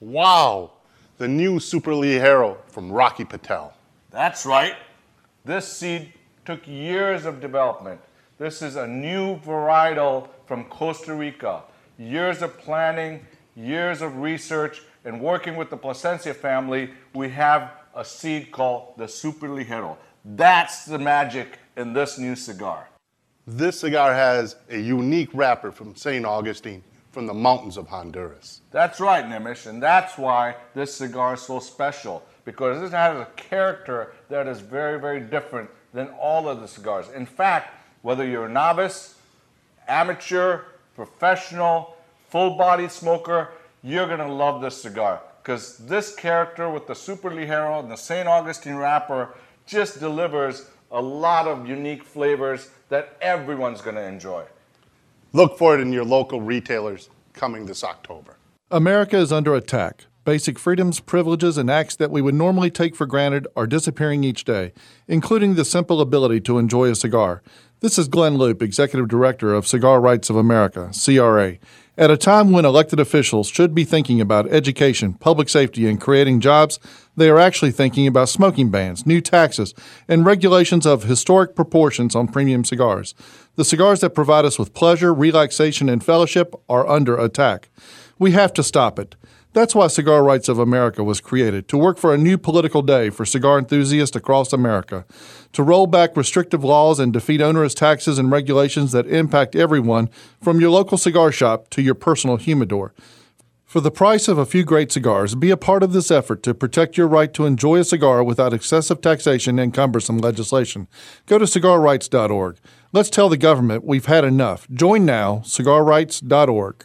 Wow! The new Super Lee Hero from Rocky Patel. That's right. This seed took years of development. This is a new varietal from Costa Rica. Years of planning, years of research, and working with the Plasencia family, we have a seed called the Super Lee Hero. That's the magic in this new cigar. This cigar has a unique wrapper from St. Augustine, from the mountains of Honduras. That's right, Nimish, and that's why this cigar is so special, because it has a character that is very, very different than all of the cigars. In fact, whether you're a novice, amateur, professional, full-bodied smoker, you're gonna love this cigar, because this character with the Super Ligero and the St. Augustine wrapper just delivers a lot of unique flavors that everyone's gonna enjoy. Look for it in your local retailers coming this October. America is under attack. Basic freedoms, privileges, and acts that we would normally take for granted are disappearing each day, including the simple ability to enjoy a cigar. This is Glenn Loop, Executive Director of Cigar Rights of America, CRA. At a time when elected officials should be thinking about education, public safety, and creating jobs, they are actually thinking about smoking bans, new taxes, and regulations of historic proportions on premium cigars. The cigars that provide us with pleasure, relaxation, and fellowship are under attack. We have to stop it. That's why Cigar Rights of America was created, to work for a new political day for cigar enthusiasts across America, to roll back restrictive laws and defeat onerous taxes and regulations that impact everyone, from your local cigar shop to your personal humidor. For the price of a few great cigars, be a part of this effort to protect your right to enjoy a cigar without excessive taxation and cumbersome legislation. Go to cigarrights.org. Let's tell the government we've had enough. Join now, cigarrights.org.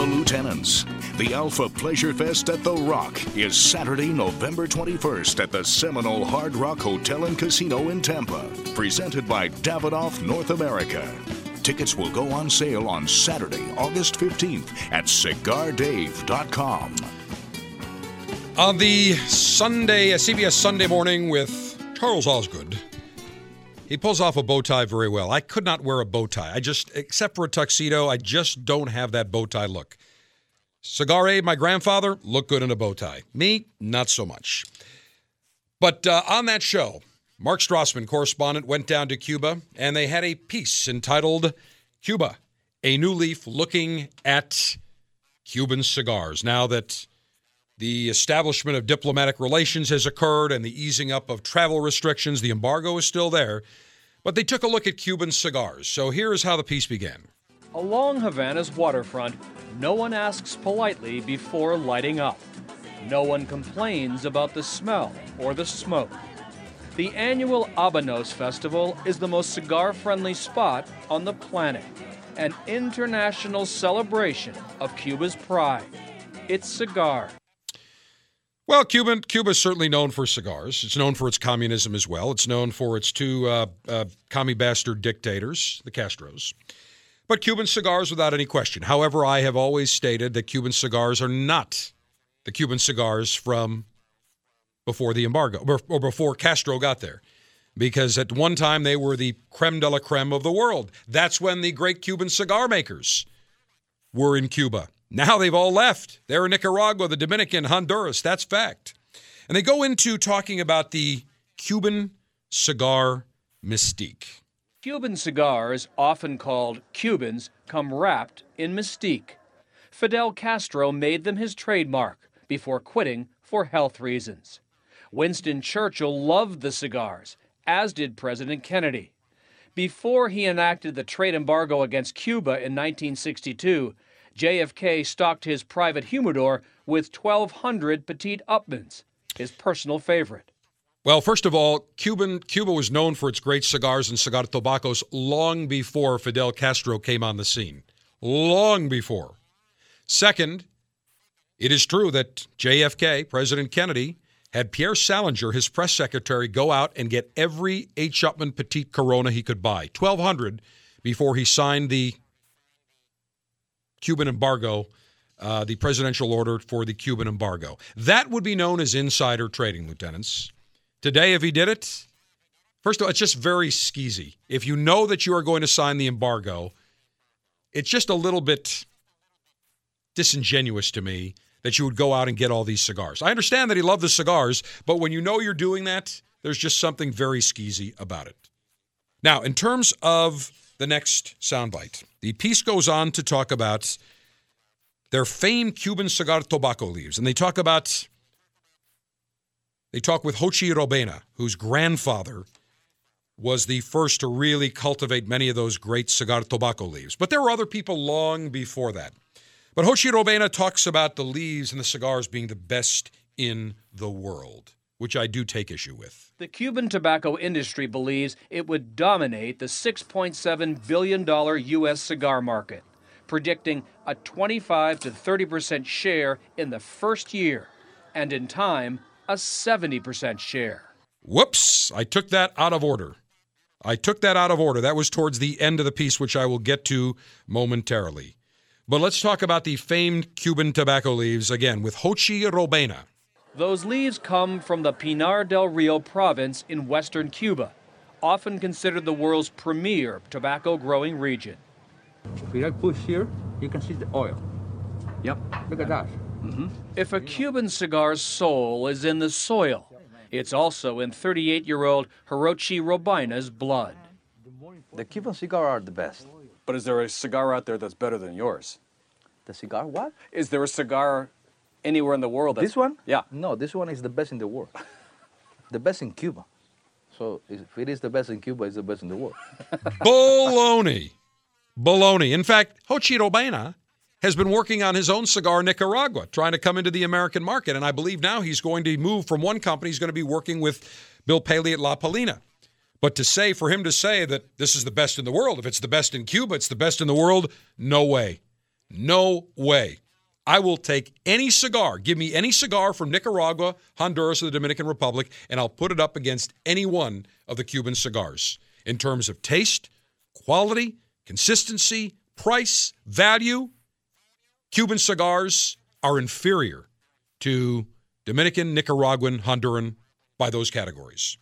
Lieutenants, the Alpha Pleasure Fest at The Rock is Saturday, November 21st at the Seminole Hard Rock Hotel and Casino in Tampa, presented by Davidoff North America. Tickets will go on sale on Saturday, August 15th at CigarDave.com. On the CBS Sunday Morning with Charles Osgood, he pulls off a bow tie very well. I could not wear a bow tie. Except for a tuxedo, I just don't have that bow tie look. Cigar Aid, my grandfather, looked good in a bow tie. Me, not so much. But on that show, Mark Strassman, correspondent, went down to Cuba, and they had a piece entitled, Cuba, a new leaf looking at Cuban cigars. Now that the establishment of diplomatic relations has occurred and the easing up of travel restrictions, the embargo is still there, but they took a look at Cuban cigars. So here is how the piece began. Along Havana's waterfront, no one asks politely before lighting up. No one complains about the smell or the smoke. The annual Habanos Festival is the most cigar-friendly spot on the planet, an international celebration of Cuba's pride, its cigar. Well, Cuba is certainly known for cigars. It's known for its communism as well. It's known for its two commie bastard dictators, the Castros. But Cuban cigars, without any question. However, I have always stated that Cuban cigars are not the Cuban cigars from before the embargo, or before Castro got there. Because at one time, they were the creme de la creme of the world. That's when the great Cuban cigar makers were in Cuba. Now they've all left. They're in Nicaragua, the Dominican, Honduras. That's fact. And they go into talking about the Cuban cigar mystique. Cuban cigars, often called Cubans, come wrapped in mystique. Fidel Castro made them his trademark before quitting for health reasons. Winston Churchill loved the cigars, as did President Kennedy. Before he enacted the trade embargo against Cuba in 1962, JFK stocked his private humidor with 1,200 Petit Upmans, his personal favorite. Well, first of all, Cuba was known for its great cigars and cigar tobaccos long before Fidel Castro came on the scene. Long before. Second, it is true that JFK, President Kennedy, had Pierre Salinger, his press secretary, go out and get every H. Upman Petit Corona he could buy, 1,200, before he signed the Cuban embargo, the presidential order for the Cuban embargo. That would be known as insider trading, lieutenants. Today, if he did it, first of all, it's just very skeezy. If you know that you are going to sign the embargo, it's just a little bit disingenuous to me that you would go out and get all these cigars. I understand that he loved the cigars, but when you know you're doing that, there's just something very skeezy about it. Now, in terms of the next soundbite, the piece goes on to talk about their famed Cuban cigar tobacco leaves. And they talk with Hochi Robena, whose grandfather was the first to really cultivate many of those great cigar tobacco leaves. But there were other people long before that. But Hochi Robena talks about the leaves and the cigars being the best in the world, which I do take issue with. The Cuban tobacco industry believes it would dominate the $6.7 billion U.S. cigar market, predicting a 25 to 30% share in the first year, and in time, a 70% share. Whoops, I took that out of order. That was towards the end of the piece, which I will get to momentarily. But let's talk about the famed Cuban tobacco leaves again with Hochi Robena. Those leaves come from the Pinar del Rio province in western Cuba, often considered the world's premier tobacco-growing region. If you push here, you can see the oil. Yep, look at that. Mm-hmm. If a Cuban cigar's soul is in the soil, it's also in 38-year-old Hirochi Robena's blood. The Cuban cigar are the best. But is there a cigar out there that's better than yours? The cigar what? Is there a cigar anywhere in the world? This one? Yeah. No, this one is the best in the world. The best in Cuba. So if it is the best in Cuba, it's the best in the world. Baloney. Baloney. In fact, Hochi Robena has been working on his own cigar in Nicaragua, trying to come into the American market. And I believe now he's going to move from one company. He's going to be working with Bill Peley at La Palina. But for him to say that this is the best in the world, if it's the best in Cuba, it's the best in the world, no way. No way. I will take any cigar. Give me any cigar from Nicaragua, Honduras, or the Dominican Republic, and I'll put it up against any one of the Cuban cigars in terms of taste, quality, consistency, price, value. Cuban cigars are inferior to Dominican, Nicaraguan, Honduran by those categories.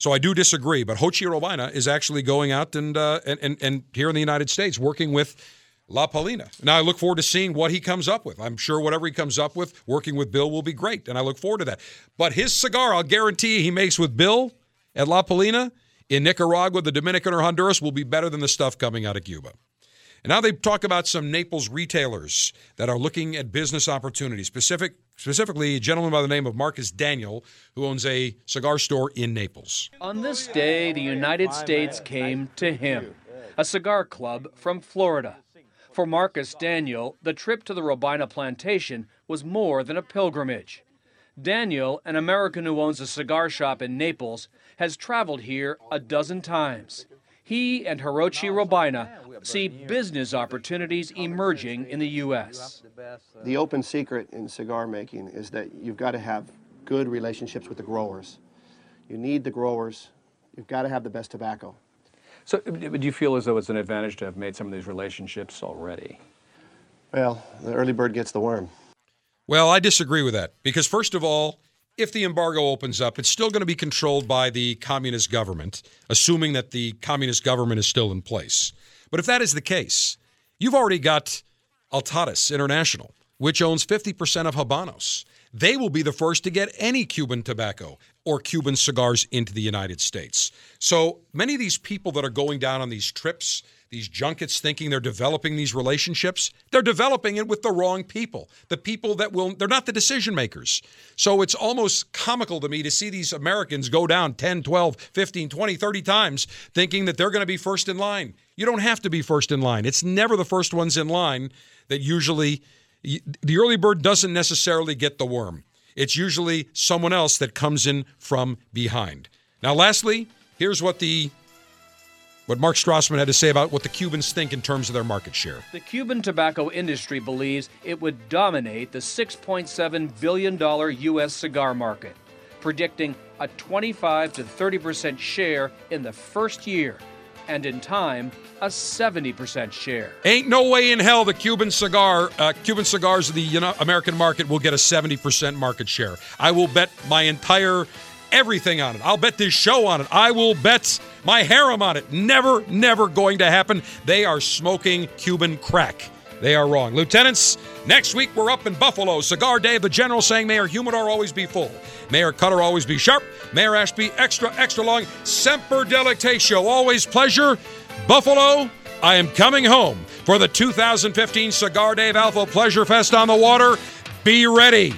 So I do disagree, but Hochi Robena is actually going out and here in the United States working with La Palina. Now I look forward to seeing what he comes up with. I'm sure whatever he comes up with, working with Bill will be great, and I look forward to that. But his cigar, I'll guarantee you, he makes with Bill at La Palina in Nicaragua, the Dominican, or Honduras will be better than the stuff coming out of Cuba. And now they talk about some Naples retailers that are looking at business opportunities. Specifically, a gentleman by the name of Marcus Daniel, who owns a cigar store in Naples. On this day, the United States came to him, a cigar club from Florida. For Marcus Daniel, the trip to the Robina plantation was more than a pilgrimage. Daniel, an American who owns a cigar shop in Naples, has traveled here a dozen times. He and Hirochi Robina see business opportunities emerging in the U.S. The open secret in cigar making is that you've got to have good relationships with the growers. You need the growers. You've got to have the best tobacco. So do you feel as though it's an advantage to have made some of these relationships already? Well, the early bird gets the worm. Well, I disagree with that because, first of all, if the embargo opens up, it's still going to be controlled by the communist government, assuming that the communist government is still in place. But if that is the case, you've already got Altadis International, which owns 50% of Habanos. They will be the first to get any Cuban tobacco or Cuban cigars into the United States. So many of these people that are going down on these trips, these junkets, thinking they're developing these relationships, they're developing it with the wrong people. The people that will, they're not the decision makers. So it's almost comical to me to see these Americans go down 10, 12, 15, 20, 30 times thinking that they're going to be first in line. You don't have to be first in line. It's never the first ones in line that usually, the early bird doesn't necessarily get the worm. It's usually someone else that comes in from behind. Now, lastly, here's what what Mark Strassman had to say about what the Cubans think in terms of their market share. The Cuban tobacco industry believes it would dominate the $6.7 billion U.S. cigar market, predicting a 25 to 30% share in the first year, and in time, a 70% share. Ain't no way in hell the Cuban cigars in the American market will get a 70% market share. I will bet my entire everything on it. I'll bet this show on it. I will bet my harem on it. Never, never going to happen. They are smoking Cuban crack. They are wrong. Lieutenants, next week we're up in Buffalo. Cigar Dave, the general, saying may our humidor always be full. May our cutter always be sharp. May our ash be extra, extra long. Semper Delectatio, always pleasure. Buffalo, I am coming home for the 2015 Cigar Dave Alpha Pleasure Fest on the water. Be ready.